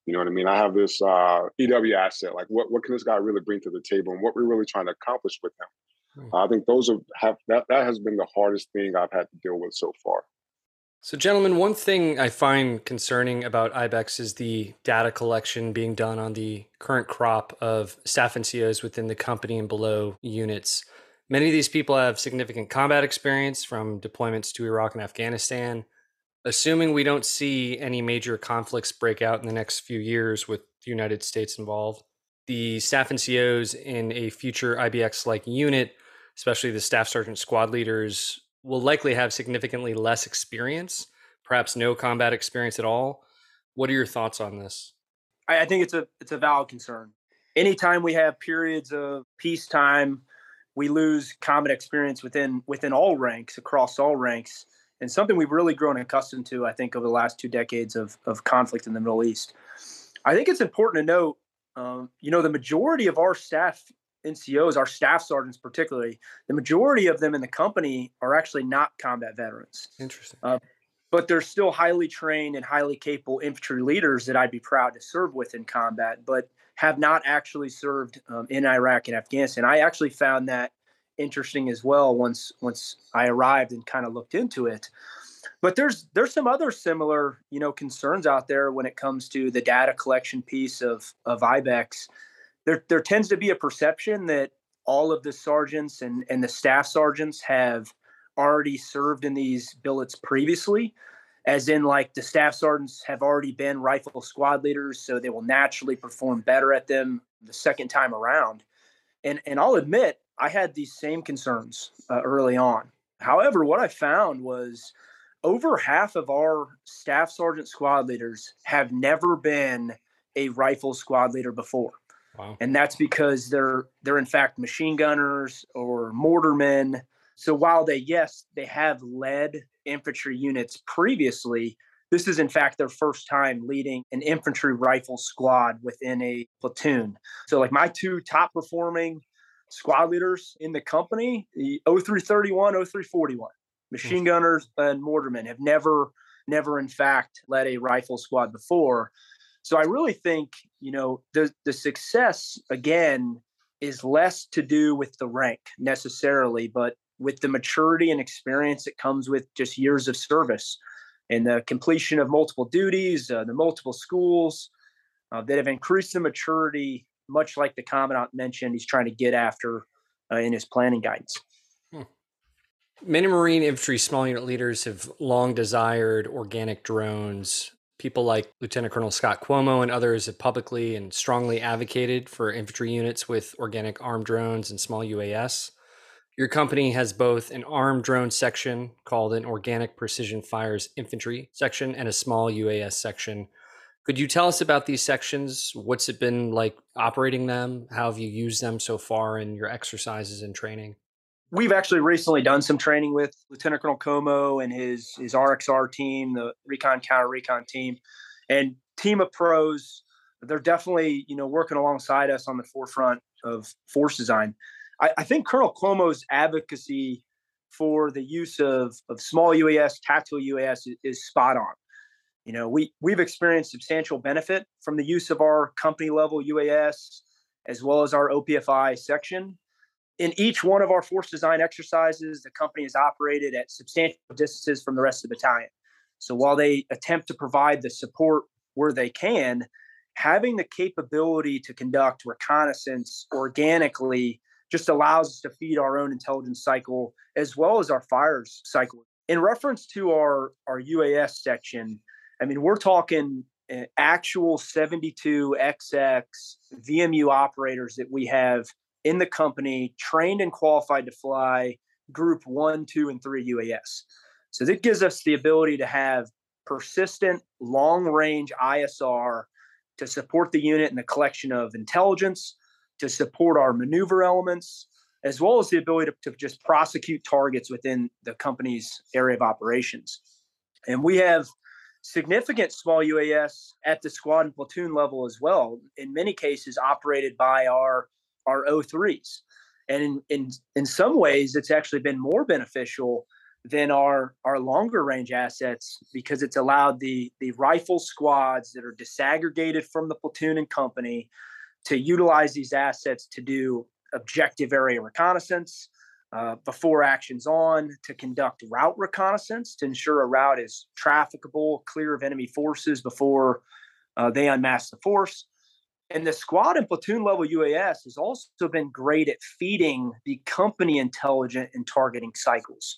You know what I mean? I have this uh, E W asset. Like, what, what can this guy really bring to the table, and what we're really trying to accomplish with him? Mm-hmm. uh, I think those are have that that has been the hardest thing I've had to deal with so far. So, gentlemen, one thing I find concerning about I BEX is the data collection being done on the current crop of staff N C Os within the company and below units. Many of these people have significant combat experience from deployments to Iraq and Afghanistan. Assuming we don't see any major conflicts break out in the next few years with the United States involved, the staff N C Os in a future I B X-like unit, especially the staff sergeant squad leaders, will likely have significantly less experience, perhaps no combat experience at all. What are your thoughts on this? I think it's a it's a valid concern. Anytime we have periods of peacetime, we lose combat experience within within all ranks, across all ranks. And something we've really grown accustomed to, I think, over the last two decades of, of conflict in the Middle East. I think it's important to note, um, you know, the majority of our staff N C Os, our staff sergeants particularly, the majority of them in the company are actually not combat veterans. Interesting. Uh, but they're still highly trained and highly capable infantry leaders that I'd be proud to serve with in combat, but have not actually served um, in Iraq and Afghanistan. I actually found that interesting as well once once I arrived and kind of looked into it. But there's there's some other similar, you know, concerns out there when it comes to the data collection piece of of I BEX. There there tends to be a perception that all of the sergeants and, and the staff sergeants have already served in these billets previously, as in like the staff sergeants have already been rifle squad leaders, so they will naturally perform better at them the second time around. And and I'll admit, I had these same concerns uh, early on. However, what I found was over half of our staff sergeant squad leaders have never been a rifle squad leader before. Wow. And that's because they're, they're in fact machine gunners or mortarmen. So while they, yes, they have led infantry units previously, this is in fact their first time leading an infantry rifle squad within a platoon. So like my two top performing squad leaders in the company, the oh three thirty-one, oh three forty-one, machine gunners and mortarmen have never, never in fact led a rifle squad before. So I really think, you know, the the success again is less to do with the rank necessarily, but with the maturity and experience that comes with just years of service and the completion of multiple duties, uh, the multiple schools uh, that have increased the maturity, much like the Commandant mentioned he's trying to get after uh, in his planning guidance. Hmm. Many Marine infantry small unit leaders have long desired organic drones. People like Lieutenant Colonel Scott Cuomo and others have publicly and strongly advocated for infantry units with organic armed drones and small U A S. Your company has both an armed drone section called an Organic Precision Fires Infantry section and a small U A S section. Could you tell us about these sections? What's it been like operating them? How have you used them so far in your exercises and training? We've actually recently done some training with Lieutenant Colonel Como and his, his R X R team, the Recon Counter Recon team, and team of pros. They're definitely, you know, working alongside us on the forefront of force design. I think Colonel Cuomo's advocacy for the use of, of small U A S, tactical U A S is, is spot on. You know, we, we've experienced substantial benefit from the use of our company level U A S, as well as our O P F I section. In each one of our force design exercises, the company is operated at substantial distances from the rest of the battalion. So while they attempt to provide the support where they can, having the capability to conduct reconnaissance organically just allows us to feed our own intelligence cycle as well as our fires cycle. In reference to our, our U A S section, I mean, we're talking uh, actual seventy-two X X V M U operators that we have in the company trained and qualified to fly group one, two, and three U A S. So that gives us the ability to have persistent long-range I S R to support the unit in the collection of intelligence, to support our maneuver elements, as well as the ability to, to just prosecute targets within the company's area of operations. And we have significant small U A S at the squad and platoon level as well, in many cases operated by our, our O threes. And in, in, in some ways, it's actually been more beneficial than our, our longer range assets because it's allowed the, the rifle squads that are disaggregated from the platoon and company to utilize these assets to do objective area reconnaissance, uh, before actions on, to conduct route reconnaissance, to ensure a route is trafficable, clear of enemy forces before uh, they unmask the force. And the squad and platoon level U A S has also been great at feeding the company intelligent and targeting cycles.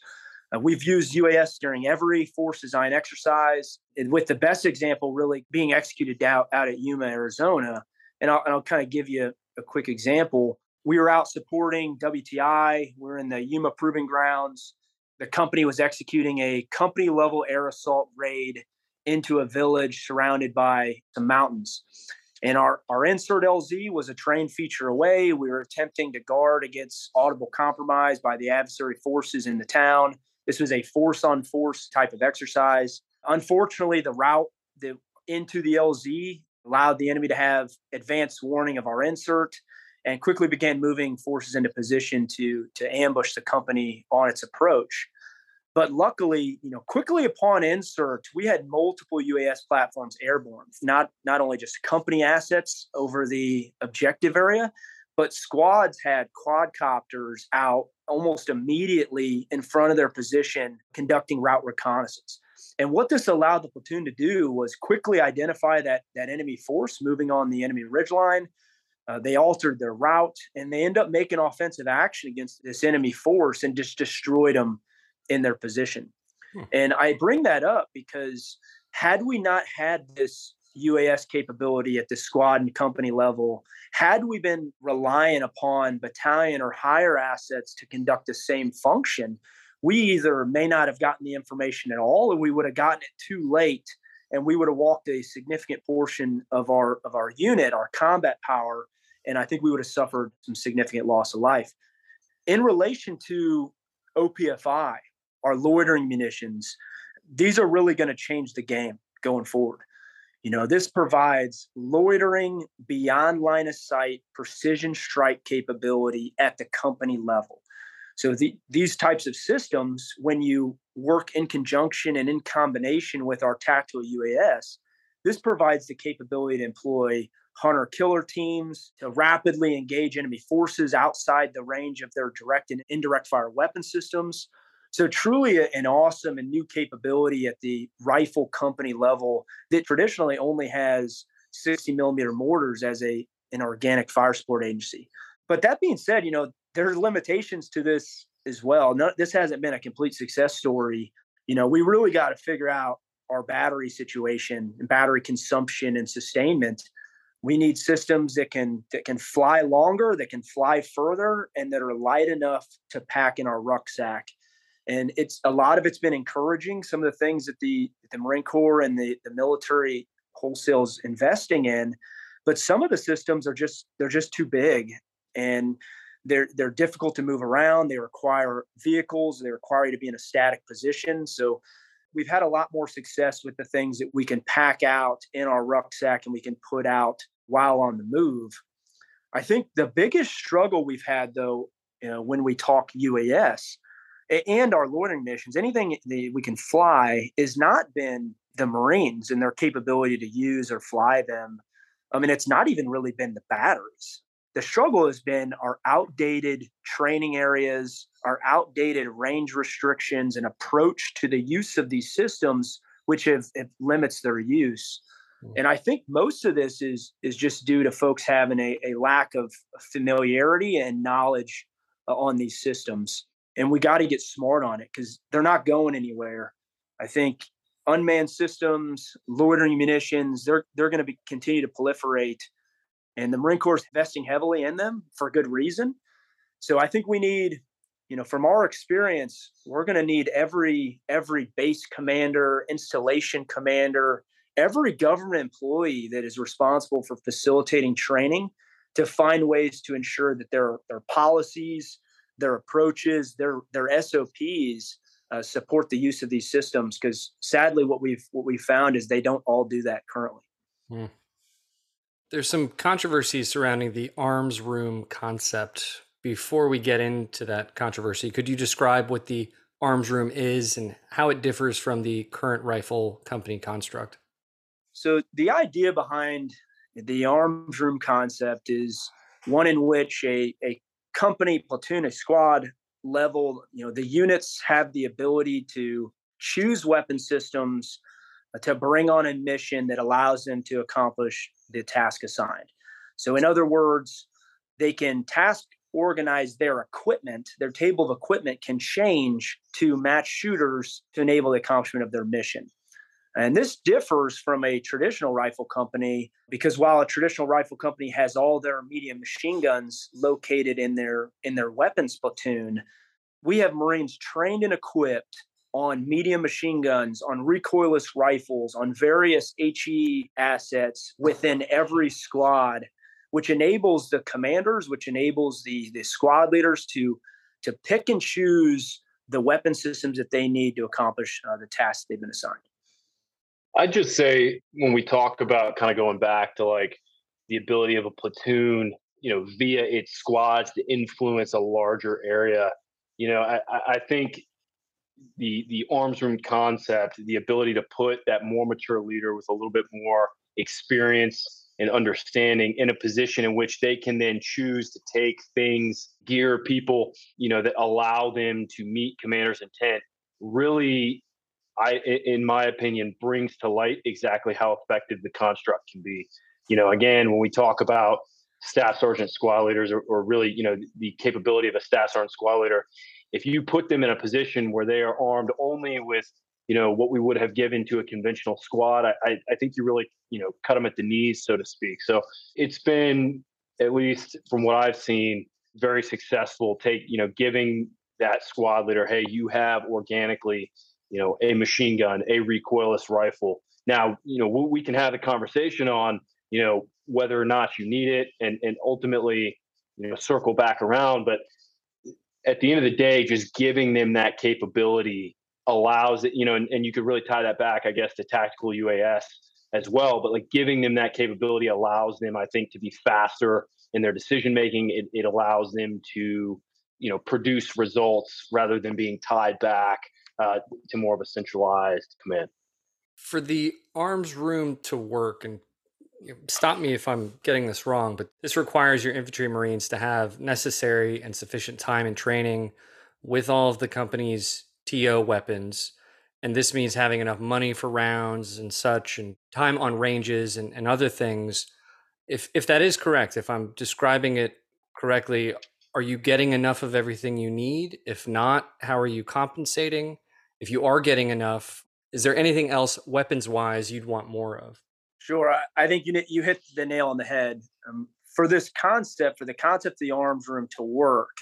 Uh, we've used U A S during every force design exercise, and with the best example really being executed out, out at Yuma, Arizona. And I'll, and I'll kind of give you a quick example. We were out supporting W T I. We're in the Yuma Proving Grounds. The company was executing a company-level air assault raid into a village surrounded by some mountains. And our, our insert L Z was a train feature away. We were attempting to guard against audible compromise by the adversary forces in the town. This was a force-on-force type of exercise. Unfortunately, the route that into the L Z allowed the enemy to have advanced warning of our insert and quickly began moving forces into position to, to ambush the company on its approach. But luckily, you know, quickly upon insert, we had multiple U A S platforms airborne, not, not only just company assets over the objective area, but squads had quadcopters out almost immediately in front of their position conducting route reconnaissance. And what this allowed the platoon to do was quickly identify that, that enemy force moving on the enemy ridgeline. Uh, they altered their route, and they end up making offensive action against this enemy force and just destroyed them in their position. Hmm. And I bring that up because had we not had this U A S capability at the squad and company level, had we been relying upon battalion or higher assets to conduct the same function, we either may not have gotten the information at all, or we would have gotten it too late, and we would have walked a significant portion of our of our unit, our combat power, and I think we would have suffered some significant loss of life. In relation to O P F I, our loitering munitions, these are really going to change the game going forward. You know, this provides loitering, beyond line of sight, precision strike capability at the company level. So the, these types of systems, when you work in conjunction and in combination with our tactical U A S, this provides the capability to employ hunter-killer teams to rapidly engage enemy forces outside the range of their direct and indirect fire weapon systems. So truly an awesome and new capability at the rifle company level that traditionally only has sixty millimeter mortars as a an organic fire support agency. But that being said, you know, there's limitations to this as well. No, this hasn't been a complete success story. You know, we really got to figure out our battery situation and battery consumption and sustainment. We need systems that can that can fly longer, that can fly further, and that are light enough to pack in our rucksack. And it's a lot of it's been encouraging. Some of the things that the, the Marine Corps and the, the military wholesale is investing in, but some of the systems are just they're just too big, and they're they're difficult to move around. They require vehicles. They require you to be in a static position. So we've had a lot more success with the things that we can pack out in our rucksack and we can put out while on the move. I think the biggest struggle we've had, though, you know, when we talk U A S and our loitering missions, anything that we can fly, has not been the Marines and their capability to use or fly them. I mean, it's not even really been the batteries. The struggle has been our outdated training areas, our outdated range restrictions and approach to the use of these systems, which have, have limits their use. Mm. And I think most of this is is just due to folks having a, a lack of familiarity and knowledge uh, on these systems. And we got to get smart on it because they're not going anywhere. I think unmanned systems, loitering munitions, they're they're going to continue to proliferate. And the Marine Corps is investing heavily in them for good reason. So I think we need, you know, from our experience, we're going to need every every base commander, installation commander, every government employee that is responsible for facilitating training to find ways to ensure that their their policies, their approaches, their their S O Ps uh, support the use of these systems. Because sadly, what we've what we found is they don't all do that currently. Mm. There's some controversy surrounding the arms room concept. Before we get into that controversy, could you describe what the arms room is and how it differs from the current rifle company construct? So the idea behind the arms room concept is one in which a, a company, platoon, a squad level, you know, the units have the ability to choose weapon systems to bring on a mission that allows them to accomplish the task assigned. So in other words, they can task organize their equipment, their table of equipment can change to match shooters to enable the accomplishment of their mission. And this differs from a traditional rifle company because while a traditional rifle company has all their medium machine guns located in their, in their weapons platoon, we have Marines trained and equipped on medium machine guns, on recoilless rifles, on various H E assets within every squad, which enables the commanders, which enables the, the squad leaders to, to pick and choose the weapon systems that they need to accomplish uh, the tasks they've been assigned. I'd just say when we talk about kind of going back to like the ability of a platoon, you know, via its squads to influence a larger area, you know, I, I think the the arms room concept, the ability to put that more mature leader with a little bit more experience and understanding in a position in which they can then choose to take things, gear, people, you know, that allow them to meet commander's intent, really, I, in my opinion, brings to light exactly how effective the construct can be. You know, again, when we talk about staff sergeant squad leaders or, or really, you know, the capability of a staff sergeant squad leader, if you put them in a position where they are armed only with, you know, what we would have given to a conventional squad, I, I, I think you really, you know, cut them at the knees, so to speak. So it's been, at least from what I've seen, very successful. Take, you know, giving that squad leader, hey, you have organically, you know, a machine gun, a recoilless rifle. Now, you know, we can have a conversation on, you know, whether or not you need it, and and ultimately, you know, circle back around, but at the end of the day, just giving them that capability allows it, you know, and, and you could really tie that back, I guess, to tactical U A S as well. But like giving them that capability allows them, I think, to be faster in their decision making. It, it allows them to, you know, produce results rather than being tied back uh, to more of a centralized command. For the arms room to work, and stop me if I'm getting this wrong, but this requires your infantry Marines to have necessary and sufficient time and training with all of the company's T O weapons. And this means having enough money for rounds and such, and time on ranges and, and other things. If if that is correct, if I'm describing it correctly, are you getting enough of everything you need? If not, how are you compensating? If you are getting enough, is there anything else weapons-wise you'd want more of? Sure. I, I think you you hit the nail on the head. Um, for this concept, for the concept of the arms room to work,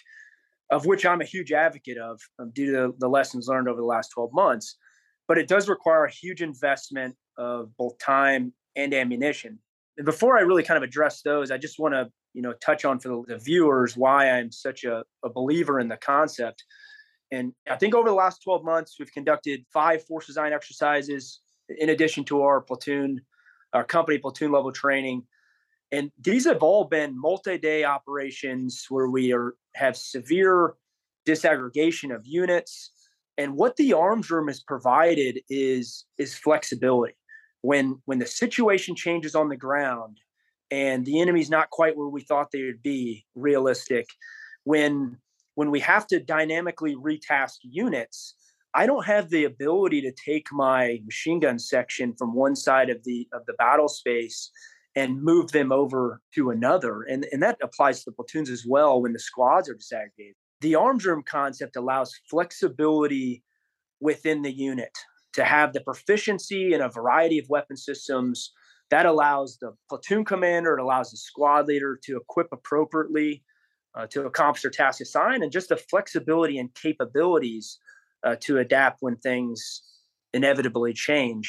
of which I'm a huge advocate of, um, due to the, the lessons learned over the last twelve months, but it does require a huge investment of both time and ammunition. And before I really kind of address those, I just want to, you know, touch on for the, the viewers why I'm such a, a believer in the concept. And I think over the last twelve months, we've conducted five force design exercises in addition to our platoon, our company platoon level training. And these have all been multi-day operations where we are have severe disaggregation of units. And what the arms room has provided is, is flexibility. When, when the situation changes on the ground and the enemy's not quite where we thought they would be, realistic, when when we have to dynamically retask units, I don't have the ability to take my machine gun section from one side of the of the battle space and move them over to another. And, and that applies to the platoons as well when the squads are disaggregated. The arms room concept allows flexibility within the unit to have the proficiency in a variety of weapon systems. That allows the platoon commander, it allows the squad leader to equip appropriately Uh, to accomplish their task assigned, and just the flexibility and capabilities uh, to adapt when things inevitably change.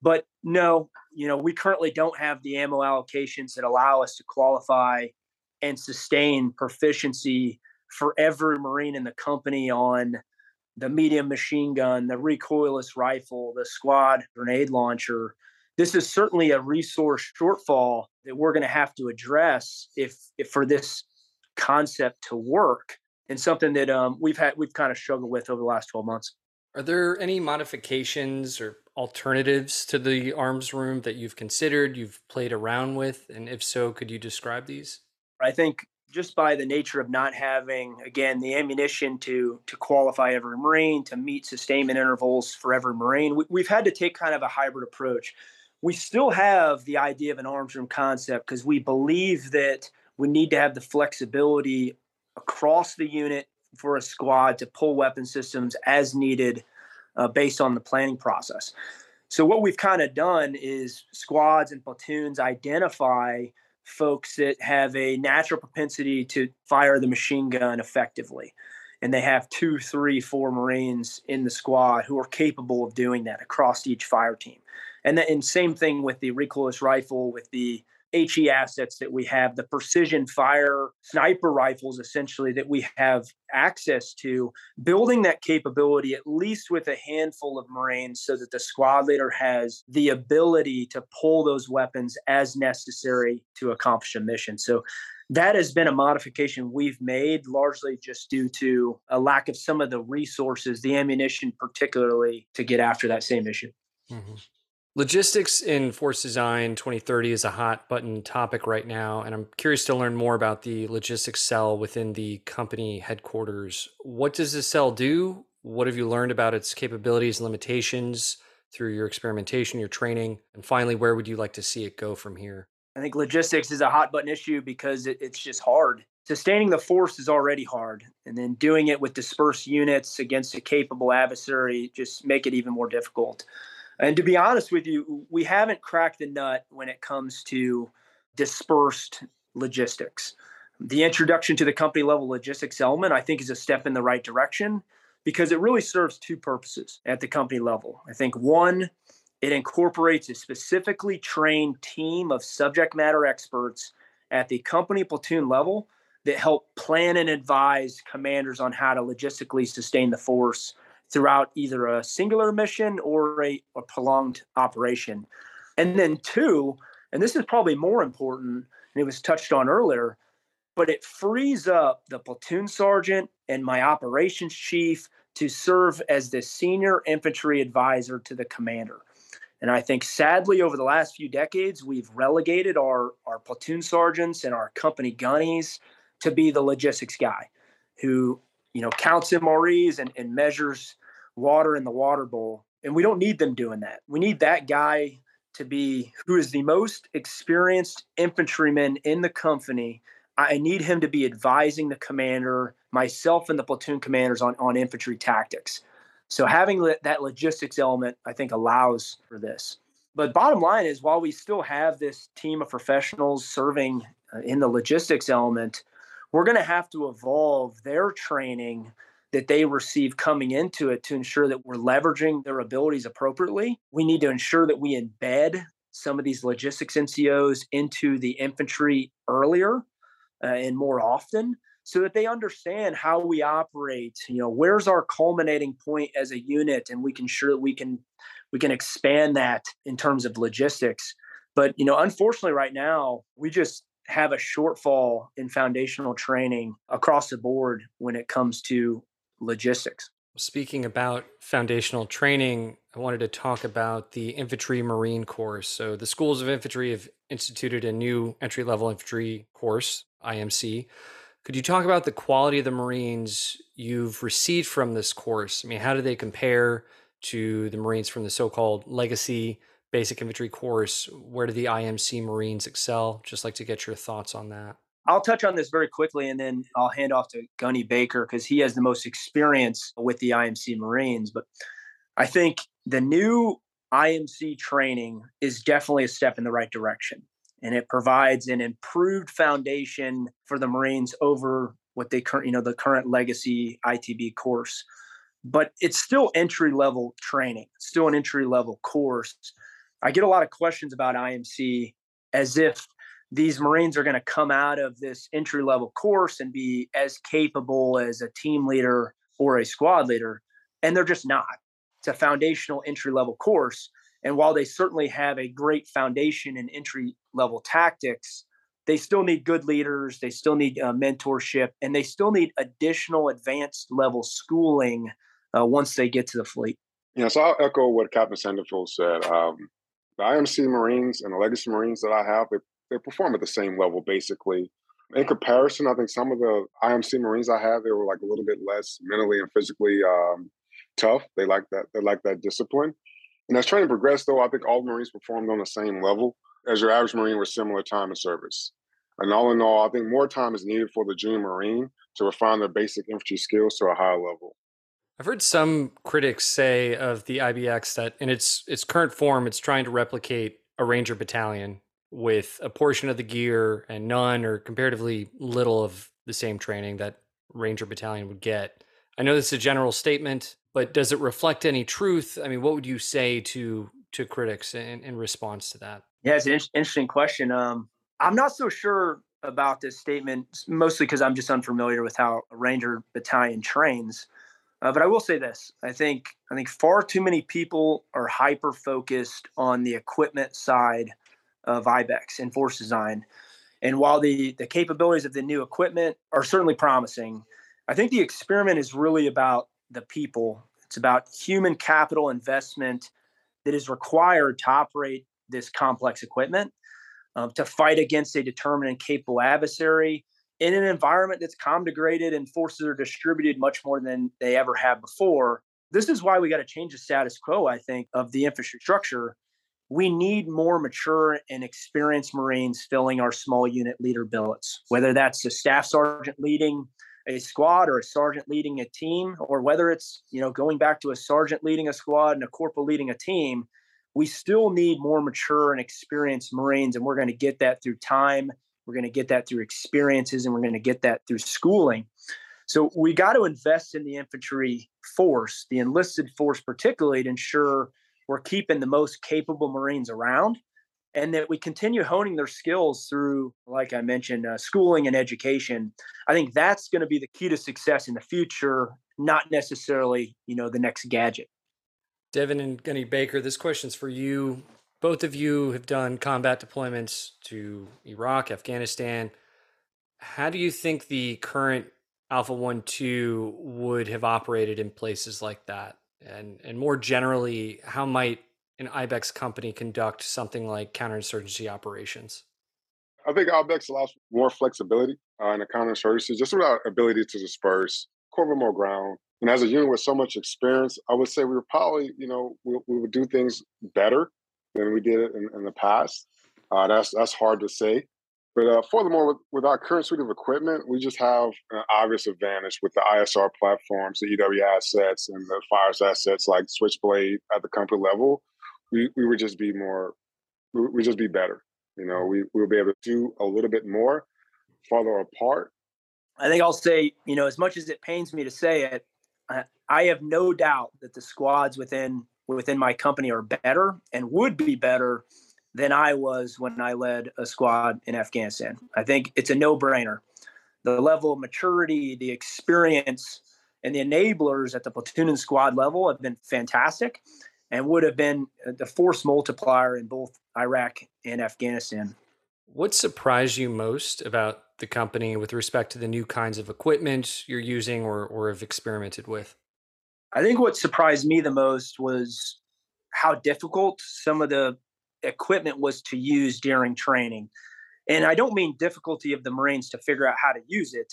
But no, you know, we currently don't have the ammo allocations that allow us to qualify and sustain proficiency for every Marine in the company on the medium machine gun, the recoilless rifle, the squad grenade launcher. This is certainly a resource shortfall that we're going to have to address if, if for this concept to work, and something that um, we've had we've kind of struggled with over the last twelve months. Are there any modifications or alternatives to the arms room that you've considered, you've played around with? And if so, could you describe these? I think just by the nature of not having, again, the ammunition to to qualify every Marine, to meet sustainment intervals for every Marine, we, we've had to take kind of a hybrid approach. We still have the idea of an arms room concept because we believe that we need to have the flexibility across the unit for a squad to pull weapon systems as needed uh, based on the planning process. So what we've kind of done is squads and platoons identify folks that have a natural propensity to fire the machine gun effectively. And they have two, three, four Marines in the squad who are capable of doing that across each fire team. And, the, and same thing with the recoilless rifle, with the H E assets that we have, the precision fire sniper rifles, essentially, that we have access to, building that capability, at least with a handful of Marines, so that the squad leader has the ability to pull those weapons as necessary to accomplish a mission. So that has been a modification we've made, largely just due to a lack of some of the resources, the ammunition particularly, to get after that same issue. Mm-hmm. Logistics in Force Design twenty thirty is a hot button topic right now, and I'm curious to learn more about the logistics cell within the company headquarters. What does this cell do? What have you learned about its capabilities and limitations through your experimentation, your training? And finally, where would you like to see it go from here? I think logistics is a hot button issue because it's just hard. Sustaining the force is already hard, and then doing it with dispersed units against a capable adversary just make it even more difficult. And to be honest with you, we haven't cracked the nut when it comes to dispersed logistics. The introduction to the company level logistics element, I think, is a step in the right direction because it really serves two purposes at the company level. I think one, it incorporates a specifically trained team of subject matter experts at the company platoon level that help plan and advise commanders on how to logistically sustain the force throughout either a singular mission or a, a prolonged operation. And then two, and this is probably more important, and it was touched on earlier, but it frees up the platoon sergeant and my operations chief to serve as the senior infantry advisor to the commander. And I think sadly over the last few decades, we've relegated our, our platoon sergeants and our company gunnies to be the logistics guy who, you know, counts M R Es and, and measures water in the water bowl. And we don't need them doing that. We need that guy to be who is the most experienced infantryman in the company. I need him to be advising the commander, myself and the platoon commanders on, on infantry tactics. So having that logistics element, I think, allows for this. But bottom line is, while we still have this team of professionals serving in the logistics element, we're going to have to evolve their training that they receive coming into it to ensure that we're leveraging their abilities appropriately. We need to ensure that we embed some of these logistics N C Os into the infantry earlier uh, and more often, so that they understand how we operate, you know, where's our culminating point as a unit, and we can ensure that we can we can expand that in terms of logistics. But, you know, unfortunately right now, we just have a shortfall in foundational training across the board when it comes to logistics. Speaking about foundational training, I wanted to talk about the Infantry Marine course. So the schools of infantry have instituted a new entry-level infantry course, I M C. Could you talk about the quality of the Marines you've received from this course? I mean, how do they compare to the Marines from the so-called legacy basic infantry course? Where do the I M C Marines excel? Just like to get your thoughts on that. I'll touch on this very quickly, and then I'll hand off to Gunny Baker because he has the most experience with the I M C Marines. But I think the new I M C training is definitely a step in the right direction. And it provides an improved foundation for the Marines over what they current, you know, the current legacy I T B course. But it's still entry-level training, still an entry-level course. I get a lot of questions about I M C as if these Marines are going to come out of this entry-level course and be as capable as a team leader or a squad leader. And they're just not. It's a foundational entry-level course. And while they certainly have a great foundation in entry-level tactics, they still need good leaders, they still need uh, mentorship, and they still need additional advanced-level schooling uh, once they get to the fleet. Yeah, so I'll echo what Captain Sanderfield said. Um, the I M C Marines and the Legacy Marines that I have, they, they perform at the same level, basically. In comparison, I think some of the I M C Marines I have, they were like a little bit less mentally and physically um, tough. They like that. They like that discipline. And as training progressed, though, I think all Marines performed on the same level as your average Marine with similar time in service. And all in all, I think more time is needed for the junior Marine to refine their basic infantry skills to a higher level. I've heard some critics say of the I B X that in its its current form, it's trying to replicate a Ranger battalion with a portion of the gear and none or comparatively little of the same training that Ranger battalion would get. I know this is a general statement, but does it reflect any truth? I mean, what would you say to to critics in, in response to that? Yeah, it's an in- interesting question. Um, I'm not so sure about this statement, mostly because I'm just unfamiliar with how a Ranger battalion trains. Uh, but I will say this. I think I think far too many people are hyper-focused on the equipment side of I B E X and force design. And while the the capabilities of the new equipment are certainly promising, I think the experiment is really about the people. It's about human capital investment that is required to operate this complex equipment, um, to fight against a determined and capable adversary in an environment that's com degraded and forces are distributed much more than they ever have before. This is why we got to change the status quo, I think, of the infantry structure. We need more mature and experienced Marines filling our small unit leader billets, whether that's the staff sergeant leading a squad or a sergeant leading a team, or whether it's, you know, going back to a sergeant leading a squad and a corporal leading a team. We still need more mature and experienced Marines, and we're going to get that through time. We're going to get that through experiences, and we're going to get that through schooling. So we got to invest in the infantry force, the enlisted force particularly, to ensure we're keeping the most capable Marines around and that we continue honing their skills through, like I mentioned, uh, schooling and education. I think that's going to be the key to success in the future, not necessarily, you know, the next gadget. Devin and Gunny Baker, this question's for you. Both of you have done combat deployments to Iraq, Afghanistan. How do you think the current Alpha one two would have operated in places like that? And and more generally, how might an I BEX company conduct something like counterinsurgency operations? I think I BEX allows more flexibility uh, in the counterinsurgency, just without ability to disperse, cover more ground. And as a unit with so much experience, I would say we were probably, you know, we, we would do things better than we did it in, in the past. Uh, that's that's hard to say. But uh, furthermore, with, with our current suite of equipment, we just have an obvious advantage with the I S R platforms, the E W assets, and the fires assets like Switchblade at the company level. We we would just be more, we would just be better. You know, we we'll be able to do a little bit more, farther apart. I think I'll say, you know, as much as it pains me to say it, I, I have no doubt that the squads within within my company are better and would be better than I was when I led a squad in Afghanistan. I think it's a no-brainer. The level of maturity, the experience, and the enablers at the platoon and squad level have been fantastic and would have been the force multiplier in both Iraq and Afghanistan. What surprised you most about the company with respect to the new kinds of equipment you're using or, or have experimented with? I think what surprised me the most was how difficult some of the equipment was to use during training. And I don't mean difficulty of the Marines to figure out how to use it,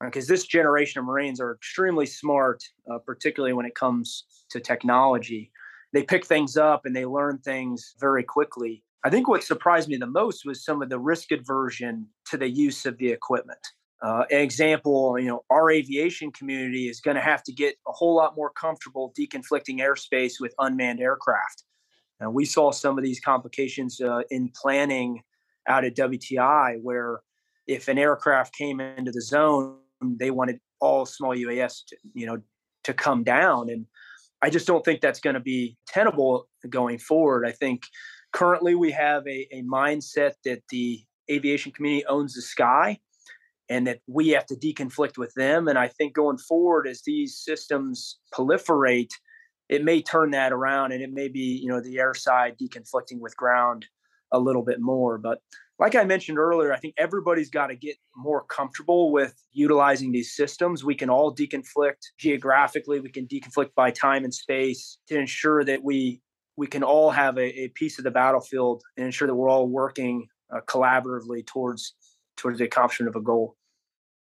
because this generation of Marines are extremely smart, uh, particularly when it comes to technology. They pick things up and they learn things very quickly. I think what surprised me the most was some of the risk aversion to the use of the equipment. Uh, an example, you know, our aviation community is going to have to get a whole lot more comfortable deconflicting airspace with unmanned aircraft. And we saw some of these complications uh, in planning out at W T I, where if an aircraft came into the zone, they wanted all small U A S, to, you know, to come down. And I just don't think that's going to be tenable going forward. I think currently we have a, a mindset that the aviation community owns the sky and that we have to deconflict with them. And I think going forward, as these systems proliferate, it may turn that around, and it may be, you know, the air side deconflicting with ground a little bit more. But like I mentioned earlier, I think everybody's got to get more comfortable with utilizing these systems. We can all deconflict geographically. We can deconflict by time and space to ensure that we we can all have a, a piece of the battlefield and ensure that we're all working uh, collaboratively towards towards the accomplishment of a goal.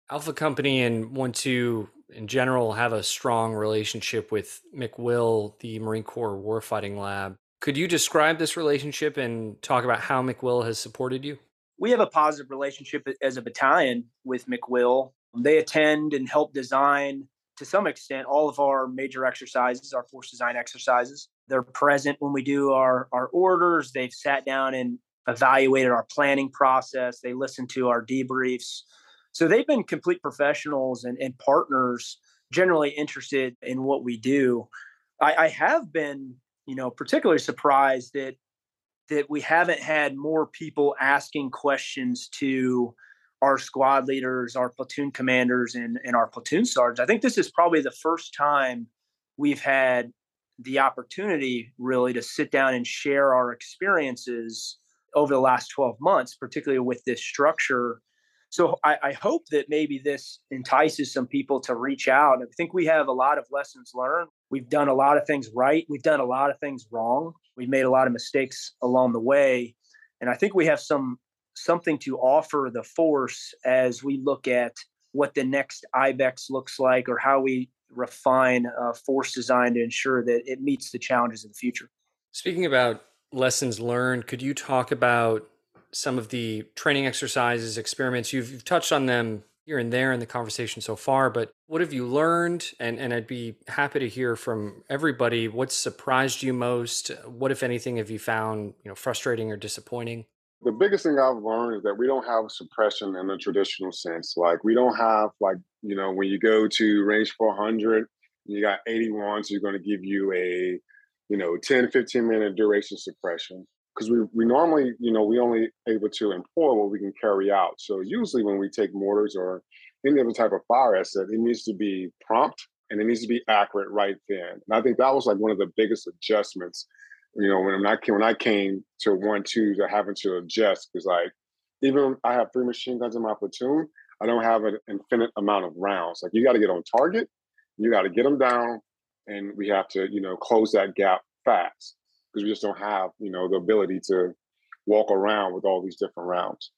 Alpha Company and one two in general have a strong relationship with McWill, the Marine Corps Warfighting Lab. Could you describe this relationship and talk about how McWill has supported you? We have a positive relationship as a battalion with McWill. They attend and help design, to some extent, all of our major exercises, our force design exercises. They're present when we do our, our orders. They've sat down and evaluated our planning process. They listen to our debriefs. So they've been complete professionals and, and partners, generally interested in what we do. I, I have been, you know, particularly surprised that that we haven't had more people asking questions to our squad leaders, our platoon commanders, and, and our platoon sergeants. I think this is probably the first time we've had the opportunity really to sit down and share our experiences over the last twelve months, particularly with this structure. So I, I hope that maybe this entices some people to reach out. I think we have a lot of lessons learned. We've done a lot of things right. We've done a lot of things wrong. We've made a lot of mistakes along the way. And I think we have some something to offer the force as we look at what the next I BEX looks like, or how we refine uh, force design to ensure that it meets the challenges of the future. Speaking about lessons learned, could you talk about some of the training exercises, experiments? You've, you've touched on them here and there in the conversation so far, but what have you learned? And, and I'd be happy to hear from everybody. What surprised you most? What, if anything, have you found, you know, frustrating or disappointing? The biggest thing I've learned is that we don't have suppression in the traditional sense. Like, we don't have, like, you know, when you go to range four hundred, you got eighty-one, so you're going to give you a, you know, ten, fifteen minute duration suppression. because we, we normally, you know, we only able to employ what we can carry out. So usually when we take mortars or any other type of fire asset, it needs to be prompt and it needs to be accurate right then. And I think that was like one of the biggest adjustments, you know, when I came, when I came to one, two, to having to adjust, because like, even I have three machine guns in my platoon, I don't have an infinite amount of rounds. Like you got to get on target, you got to get them down, and we have to, you know, close that gap fast, because we just don't have, you know, the ability to walk around with all these different rounds.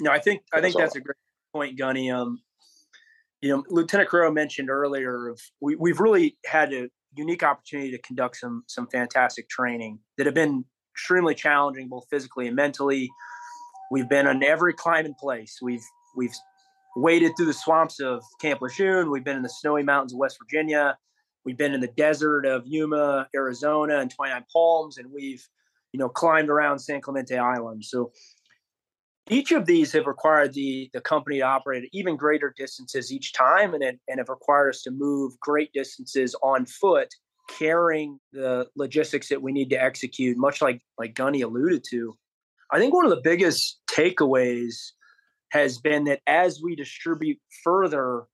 No, I think I think that's, that's a great point, Gunny. Um, you know, Lieutenant Carrero mentioned earlier of we we've really had a unique opportunity to conduct some some fantastic training that have been extremely challenging, both physically and mentally. We've been on every climb in place. We've we've waded through the swamps of Camp Lejeune. We've been in the snowy mountains of West Virginia. We've been in the desert of Yuma, Arizona, and twenty-nine Palms, and we've, you know, climbed around San Clemente Island. So each of these have required the the company to operate at even greater distances each time, and it, and have required us to move great distances on foot, carrying the logistics that we need to execute, much like like Gunny alluded to. I think one of the biggest takeaways has been that as we distribute further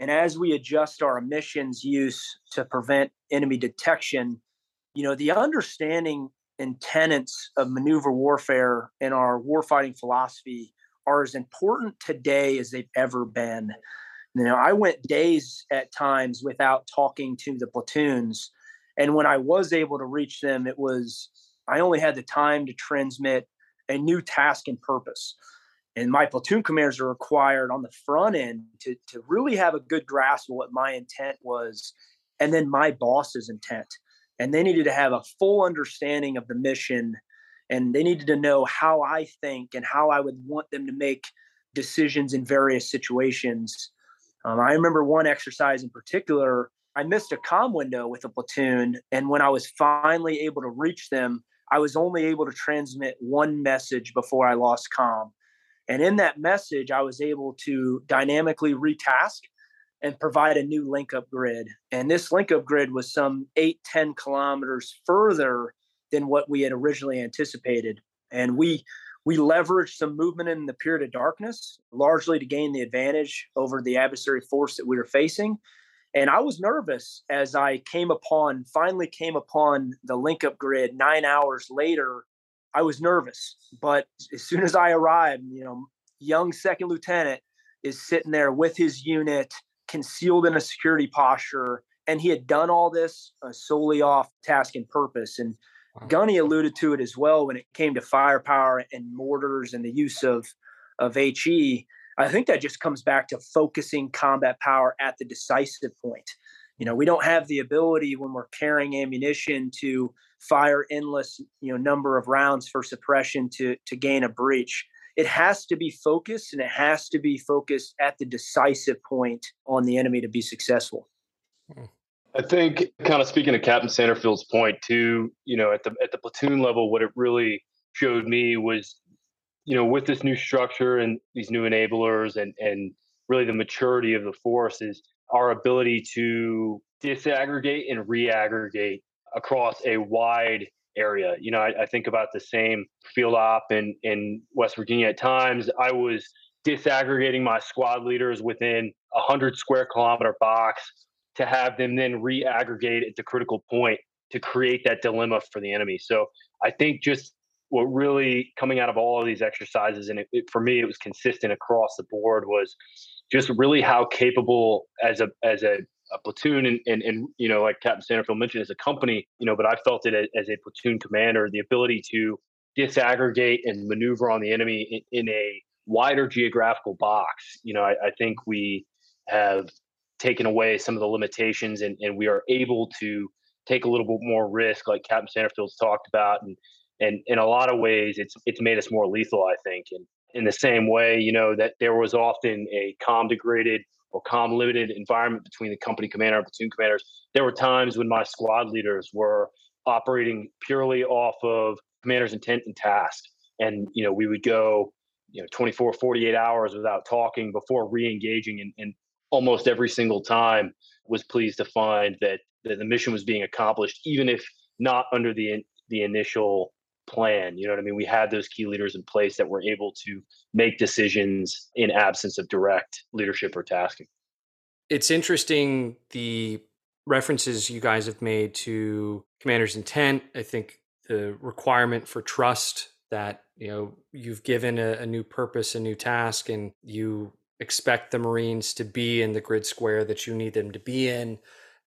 and as we adjust our emissions use to prevent enemy detection, you know, the understanding and tenets of maneuver warfare and our warfighting philosophy are as important today as they've ever been. You know, I went days at times without talking to the platoons, and when I was able to reach them, it was, I only had the time to transmit a new task and purpose. And my platoon commanders are required on the front end to, to really have a good grasp of what my intent was, and then my boss's intent. And they needed to have a full understanding of the mission, and they needed to know how I think and how I would want them to make decisions in various situations. Um, I remember one exercise in particular, I missed a comm window with a platoon, and when I was finally able to reach them, I was only able to transmit one message before I lost comm. And in that message, I was able to dynamically retask and provide a new link-up grid. And this link-up grid was some eight, ten kilometers further than what we had originally anticipated. And we we leveraged some movement in the period of darkness, largely to gain the advantage over the adversary force that we were facing. And I was nervous as I came upon, finally came upon the link-up grid nine hours later. I was nervous, but as soon as I arrived, you know, young second lieutenant is sitting there with his unit concealed in a security posture, and he had done all this uh, solely off task and purpose. And wow. Gunny alluded to it as well when it came to firepower and mortars and the use of of H E. I think that just comes back to focusing combat power at the decisive point. You know, we don't have the ability when we're carrying ammunition to fire endless, you know, number of rounds for suppression to, to gain a breach. It has to be focused, and it has to be focused at the decisive point on the enemy to be successful. I think, kind of speaking to Captain Sanderfield's point too, you know, at the at the platoon level, what it really showed me was, you know, with this new structure and these new enablers and and really the maturity of the force is our ability to disaggregate and reaggregate across a wide area. You know, I, I think about the same field op in, in West Virginia at times. I was disaggregating my squad leaders within a hundred square kilometer box to have them then reaggregate at the critical point to create that dilemma for the enemy. So I think just what really coming out of all of these exercises, and it, it, for me, it was consistent across the board, was just really how capable as a as a, a platoon and, and and you know, like Captain Sanderfield mentioned, as a company, you know, but I felt it as, as a platoon commander, the ability to disaggregate and maneuver on the enemy in, in a wider geographical box. You know, I, I think we have taken away some of the limitations, and, and we are able to take a little bit more risk, like Captain Sanderfield's talked about, and and in a lot of ways, it's it's made us more lethal, I think. And in the same way, you know, that there was often a comm degraded or comm limited environment between the company commander and platoon commanders. There were times when my squad leaders were operating purely off of commander's intent and task. And, you know, we would go, you know, twenty-four, forty-eight hours without talking before re-engaging. And, and almost every single time was pleased to find that, that the mission was being accomplished, even if not under the, the initial plan. You know what I mean? We had those key leaders in place that were able to make decisions in absence of direct leadership or tasking. It's interesting, the references you guys have made to commander's intent. I think the requirement for trust that, you know, you've given a, a new purpose, a new task, and you expect the Marines to be in the grid square that you need them to be in.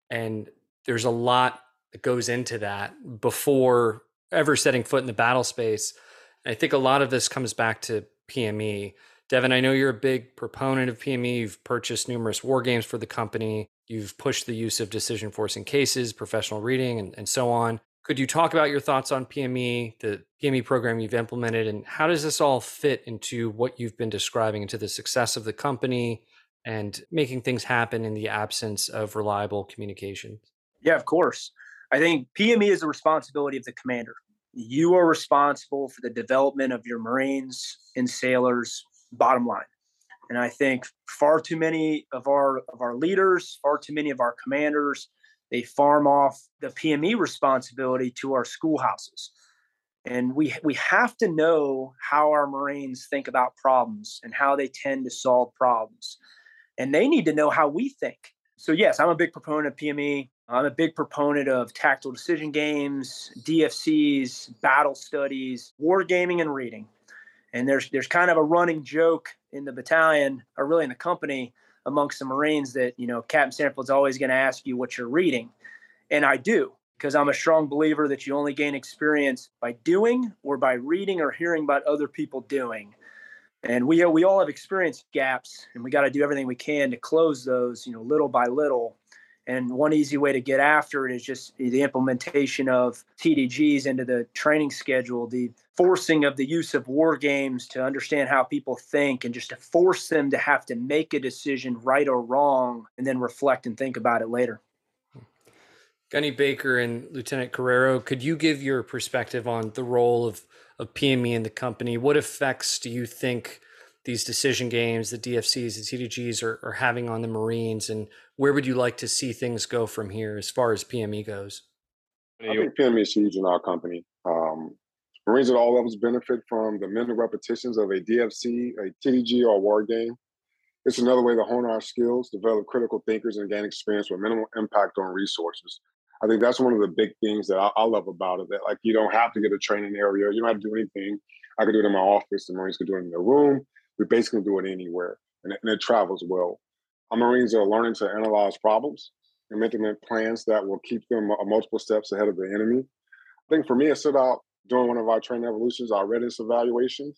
And there's a lot that goes into that before ever setting foot in the battle space. And I think a lot of this comes back to P M E. Devin, I know you're a big proponent of P M E. You've purchased numerous war games for the company. You've pushed the use of decision forcing cases, professional reading, and, and so on. Could you talk about your thoughts on P M E, the P M E program you've implemented, and how does this all fit into what you've been describing, into the success of the company and making things happen in the absence of reliable communications? Yeah, of course. I think P M E is the responsibility of the commander. You are responsible for the development of your Marines and sailors, bottom line. And I think far too many of our of our leaders, far too many of our commanders, they farm off the P M E responsibility to our schoolhouses. And we we have to know how our Marines think about problems and how they tend to solve problems. And they need to know how we think. So yes, I'm a big proponent of P M E. I'm a big proponent of tactical decision games, D F Cs, battle studies, war gaming, and reading. And there's there's kind of a running joke in the battalion, or really in the company, amongst the Marines that, you know, Captain Sanderfield's always going to ask you what you're reading. And I do, because I'm a strong believer that you only gain experience by doing or by reading or hearing about other people doing. And we we all have experience gaps, and we got to do everything we can to close those, you know, little by little. And one easy way to get after it is just the implementation of T D Gs into the training schedule, the forcing of the use of war games to understand how people think, and just to force them to have to make a decision, right or wrong, and then reflect and think about it later. Gunny Baker and Lieutenant Carrero, could you give your perspective on the role of, of P M E in the company? What effects do you think these decision games, the D F Cs, the T D Gs are, are having on the Marines? And where would you like to see things go from here as far as P M E goes? I think P M E is huge in our company. Um, Marines at all levels benefit from the mental repetitions of a D F C, a T D G, or a war game. It's another way to hone our skills, develop critical thinkers, and gain experience with minimal impact on resources. I think that's one of the big things that I, I love about it, that like you don't have to get a training area. You don't have to do anything. I could do it in my office. The Marines could do it in their room. We basically do it anywhere, and it, and it travels well. Our Marines are learning to analyze problems and implement plans that will keep them multiple steps ahead of the enemy. I think for me, I set out during one of our training evolutions, our readiness evaluation.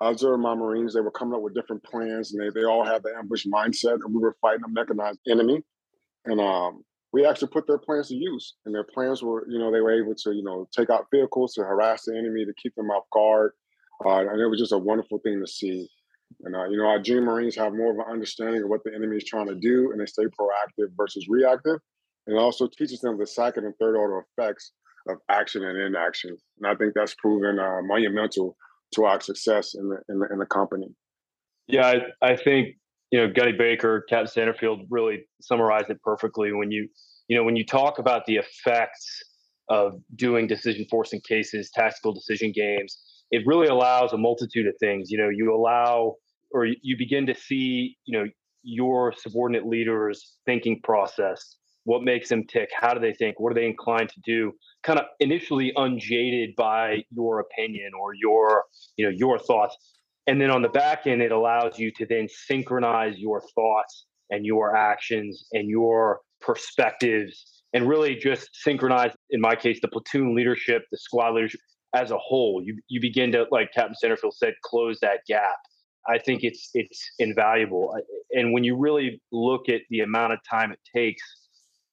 I observed my Marines, they were coming up with different plans, and they, they all had the ambush mindset, and we were fighting a mechanized enemy. And um, we actually put their plans to use, and their plans were, you know, they were able to, you know, take out vehicles to harass the enemy, to keep them off guard. Uh, and it was just a wonderful thing to see. And, uh, you know, our junior Marines have more of an understanding of what the enemy is trying to do, and they stay proactive versus reactive. And it also teaches them the second and third order effects of action and inaction. And I think that's proven uh, monumental to our success in the, in the, in the company. Yeah, I, I think, you know, Gunny Baker, Captain Sanderfield really summarized it perfectly. When you, you know, when you talk about the effects of doing decision forcing cases, tactical decision games, it really allows a multitude of things. You know, you allow, or you begin to see, you know, your subordinate leaders' thinking process. What makes them tick? How do they think? What are they inclined to do? Kind of initially unjaded by your opinion or your, you know, your thoughts. And then on the back end, it allows you to then synchronize your thoughts and your actions and your perspectives, and really just synchronize, in my case, the platoon leadership, the squad leadership, as a whole. You you begin to, like Captain Sanderfield said, close that gap. I think it's it's invaluable. And when you really look at the amount of time it takes